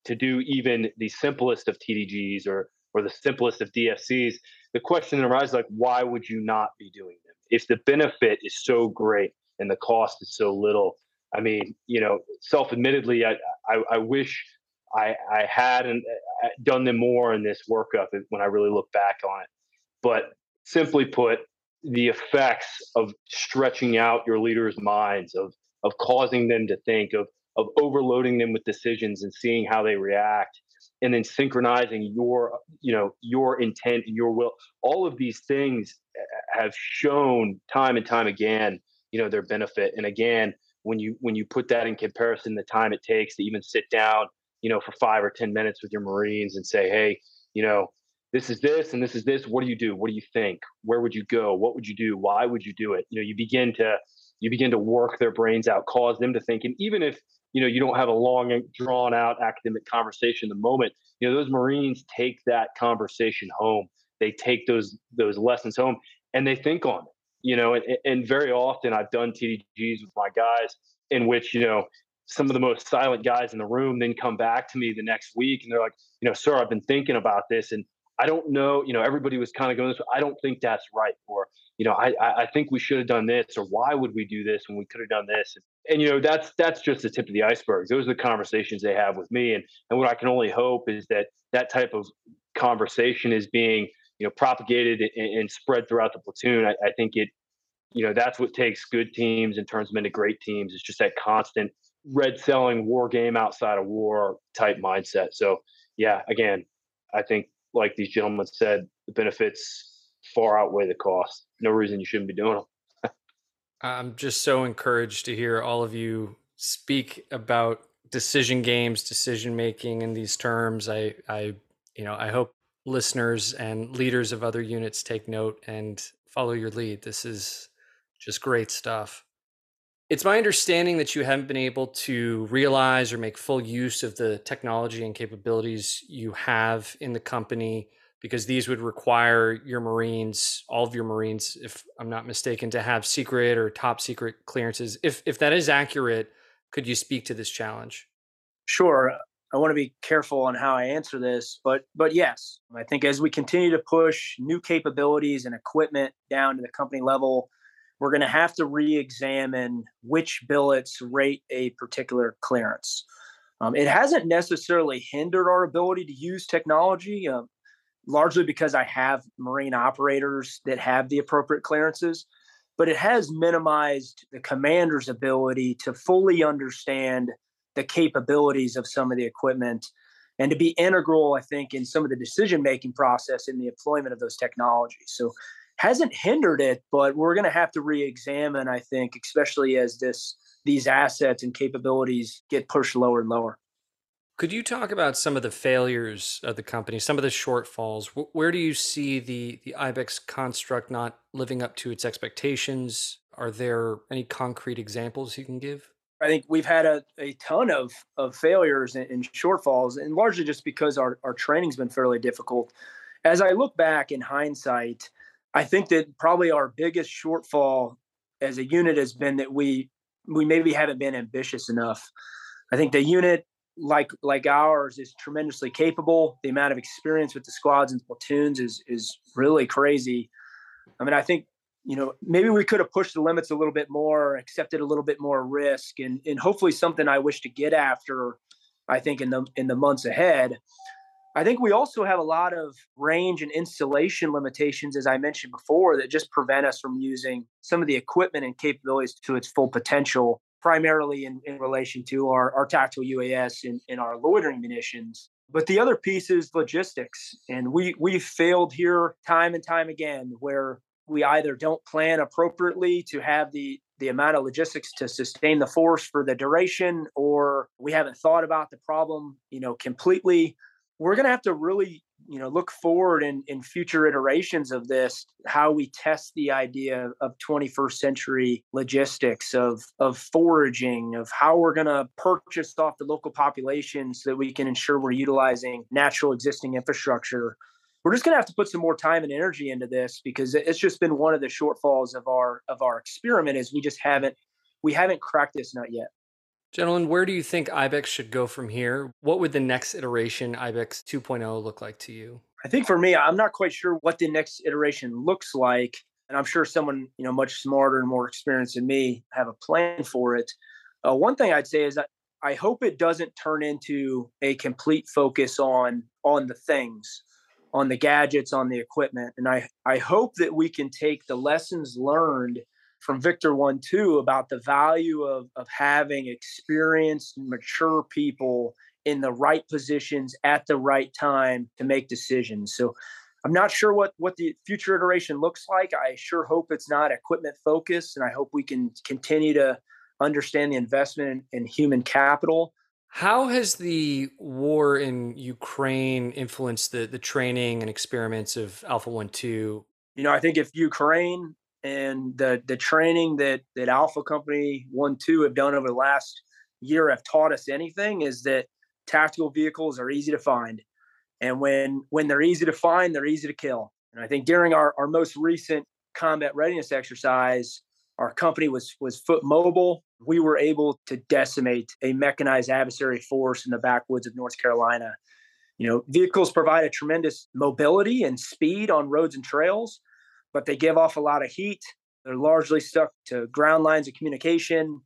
to do even the simplest of T D Gs or or the simplest of D F Cs, the question arises, like, why would you not be doing them? If the benefit is so great and the cost is so little, I mean, you know, self-admittedly, I I, I wish I, I had an, done them more in this workup when I really look back on it. But simply put, the effects of stretching out your leaders' minds, of of causing them to think, of of overloading them with decisions and seeing how they react, and then synchronizing your, you know, your intent and your will. All of these things have shown time and time again, you know, their benefit. And again, when you when you put that in comparison, the time it takes to even sit down, you know, for five or ten minutes with your Marines and say, hey, you know, this is this and this is this. What do you do? What do you think? Where would you go? What would you do? Why would you do it? You know, you begin to you begin to work their brains out, cause them to think. And even if, you know, you don't have a long, drawn out academic conversation in the moment, you know, those Marines take that conversation home. They take those those lessons home and they think on it, you know, and, and very often I've done T D Gs with my guys in which, you know, some of the most silent guys in the room then come back to me the next week and they're like, you know, sir, I've been thinking about this and I don't know, you know, everybody was kind of going this way. I don't think that's right. Or, you know, I, I think we should have done this, or why would we do this when we could have done this? And, you know, that's, that's just the tip of the iceberg. Those are the conversations they have with me. And, and what I can only hope is that that type of conversation is being, you know, propagated and, and spread throughout the platoon. I, I think it, you know, that's what takes good teams and turns them into great teams. It's just that constant red selling war game outside of war type mindset. So yeah, again, I think, like these gentlemen said, the benefits far outweigh the cost. No reason you shouldn't be doing them. I'm just so encouraged to hear all of you speak about decision games, decision making in these terms. I, I, you know, I hope listeners and leaders of other units take note and follow your lead. This is just great stuff. It's my understanding that you haven't been able to realize or make full use of the technology and capabilities you have in the company because these would require your Marines, all of your Marines, if I'm not mistaken, to have secret or top secret clearances. If if that is accurate, could you speak to this challenge? Sure. I want to be careful on how I answer this, but but yes, I think as we continue to push new capabilities and equipment down to the company level, we're going to have to re-examine which billets rate a particular clearance. Um, it hasn't necessarily hindered our ability to use technology, uh, largely because I have Marine operators that have the appropriate clearances, but it has minimized the commander's ability to fully understand the capabilities of some of the equipment and to be integral, I think, in some of the decision-making process in the employment of those technologies. So hasn't hindered it, but we're going to have to re-examine, I think, especially as this these assets and capabilities get pushed lower and lower. Could you talk about some of the failures of the company, some of the shortfalls? Where do you see the, the I BEX construct not living up to its expectations? Are there any concrete examples you can give? I think we've had a, a ton of, of failures and, and shortfalls, and largely just because our, our training's been fairly difficult. As I look back in hindsight, I think that probably our biggest shortfall as a unit has been that we we maybe haven't been ambitious enough. I think the unit like like ours is tremendously capable. The amount of experience with the squads and platoons is is really crazy. I mean, I think, you know, maybe we could have pushed the limits a little bit more, accepted a little bit more risk, and and hopefully something I wish to get after, I think, in the in the months ahead. I think we also have a lot of range and installation limitations, as I mentioned before, that just prevent us from using some of the equipment and capabilities to its full potential, primarily in, in relation to our, our tactical U A S and, and our loitering munitions. But the other piece is logistics. And we we've failed here time and time again, where we either don't plan appropriately to have the the amount of logistics to sustain the force for the duration, or we haven't thought about the problem, you know, completely. We're going to have to really, you know, look forward in, in future iterations of this, how we test the idea of twenty-first century logistics, of, of foraging, of how we're going to purchase off the local population so that we can ensure we're utilizing natural existing infrastructure. We're just going to have to put some more time and energy into this because it's just been one of the shortfalls of our of our experiment is we just haven't we haven't cracked this nut yet. Gentlemen, where do you think I BEX should go from here? What would the next iteration I BEX two point oh look like to you? I think for me, I'm not quite sure what the next iteration looks like. And I'm sure someone, you know, much smarter and more experienced than me have a plan for it. Uh, one thing I'd say is that I hope it doesn't turn into a complete focus on, on the things, on the gadgets, on the equipment. And I, I hope that we can take the lessons learned from Victor one, two about the value of, of having experienced, mature people in the right positions at the right time to make decisions. So I'm not sure what, what the future iteration looks like. I sure hope it's not equipment focused, and I hope we can continue to understand the investment in, in human capital. How has the war in Ukraine influenced the, the training and experiments of Alpha one two? You know, I think if Ukraine and the, the training that, that Alpha Company one two have done over the last year have taught us anything, is that tactical vehicles are easy to find. And when when they're easy to find, they're easy to kill. And I think during our, our most recent combat readiness exercise, our company was was foot mobile. We were able to decimate a mechanized adversary force in the backwoods of North Carolina. You know, vehicles provide a tremendous mobility and speed on roads and trails, but they give off a lot of heat. They're largely stuck to ground lines of communication.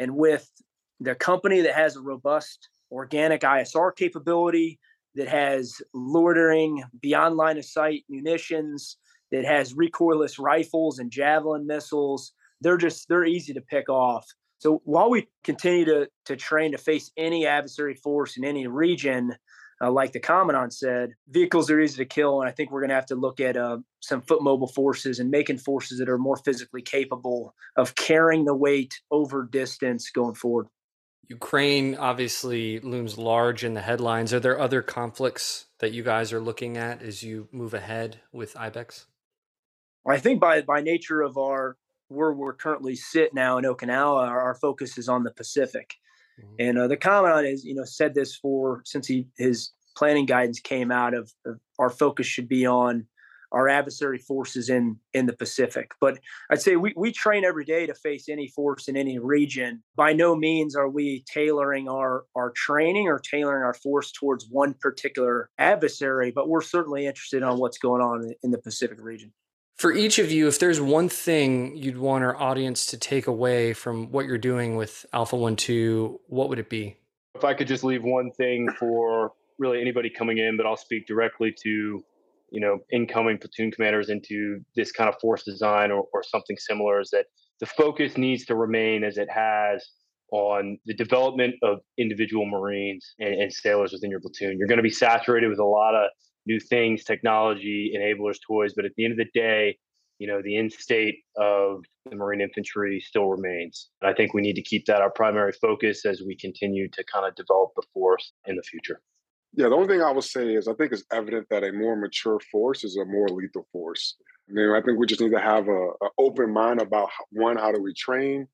And with the company that has a robust organic I S R capability, that has loitering beyond line of sight munitions, that has recoilless rifles and javelin missiles, they're just, they're easy to pick off. So while we continue to, to train to face any adversary force in any region, uh, like the Commandant said, vehicles are easy to kill. And I think we're going to have to look at uh, some foot mobile forces and making forces that are more physically capable of carrying the weight over distance going forward. Ukraine obviously looms large in the headlines. Are there other conflicts that you guys are looking at as you move ahead with I BEX? I think by by nature of our where we're currently sit now in Okinawa, our, our focus is on the Pacific. Mm-hmm. And uh, the Commandant has, you know, said this for since he, his planning guidance came out of, of our focus should be on our adversary forces in, in the Pacific. But I'd say we, we train every day to face any force in any region. By no means are we tailoring our, our training or tailoring our force towards one particular adversary, but we're certainly interested on what's going on in the Pacific region. For each of you, if there's one thing you'd want our audience to take away from what you're doing with Alpha one two, what would it be? If I could just leave one thing for really anybody coming in, but I'll speak directly to, you know, incoming platoon commanders into this kind of force design or, or something similar, is that the focus needs to remain as it has on the development of individual Marines and, and sailors within your platoon. You're going to be saturated with a lot of new things, technology, enablers, toys, but at the end of the day, you know, the end state of the Marine infantry still remains. And I think we need to keep that our primary focus as we continue to kind of develop the force in the future. Yeah, the only thing I would say is I think it's evident that a more mature force is a more lethal force. I mean, I think we just need to have an open mind about, one, how do we train?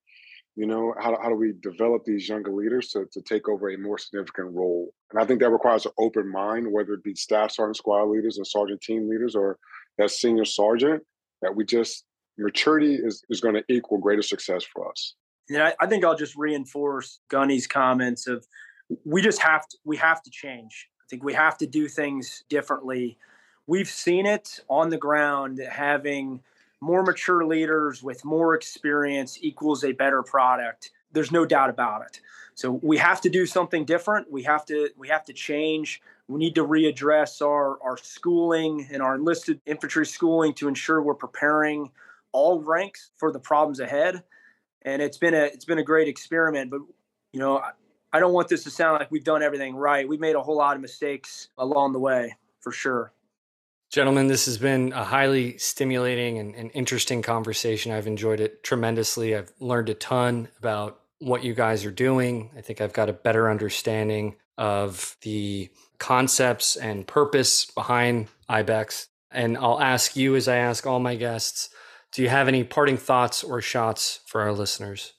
You know, how, how do we develop these younger leaders to, to take over a more significant role? And I think that requires an open mind, whether it be staff sergeant, squad leaders, or sergeant team leaders, or that senior sergeant, that we just, maturity is, is going to equal greater success for us. Yeah, I, I think I'll just reinforce Gunny's comments of, we just have to, we have to change. I think we have to do things differently. We've seen it on the ground that having more mature leaders with more experience equals a better product. There's no doubt about it. So we have to do something different. We have to we have to change. We need to readdress our, our schooling and our enlisted infantry schooling to ensure we're preparing all ranks for the problems ahead. And it's been a it's been a great experiment, but you know, I don't want this to sound like we've done everything right. We've made a whole lot of mistakes along the way, for sure. Gentlemen, this has been a highly stimulating and, and interesting conversation. I've enjoyed it tremendously. I've learned a ton about what you guys are doing. I think I've got a better understanding of the concepts and purpose behind I BEX. And I'll ask you, as I ask all my guests, do you have any parting thoughts or shots for our listeners?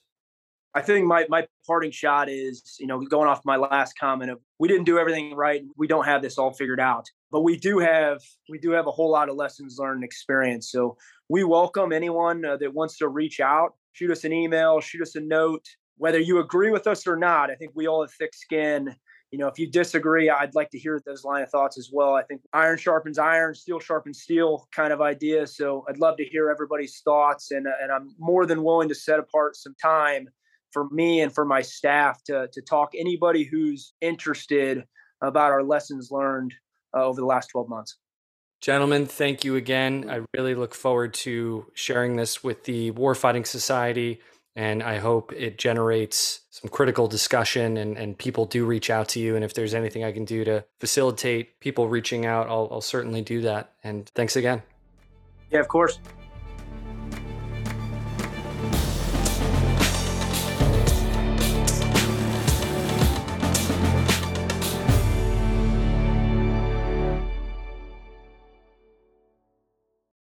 I think my, my parting shot is, you know, going off my last comment of, we didn't do everything right. We don't have this all figured out, but we do have, we do have a whole lot of lessons learned and experience. So we welcome anyone uh, that wants to reach out, shoot us an email, shoot us a note, whether you agree with us or not. I think we all have thick skin. You know, if you disagree, I'd like to hear those line of thoughts as well. I think iron sharpens iron, steel sharpens steel kind of idea. So I'd love to hear everybody's thoughts, and, and I'm more than willing to set apart some time for me and for my staff to, to talk anybody who's interested about our lessons learned uh, over the last twelve months. Gentlemen, thank you again. I really look forward to sharing this with the Warfighting Society And I hope it generates some critical discussion and, and people do reach out to you. And if there's anything I can do to facilitate people reaching out, I'll, I'll certainly do that. And thanks again. Yeah, of course.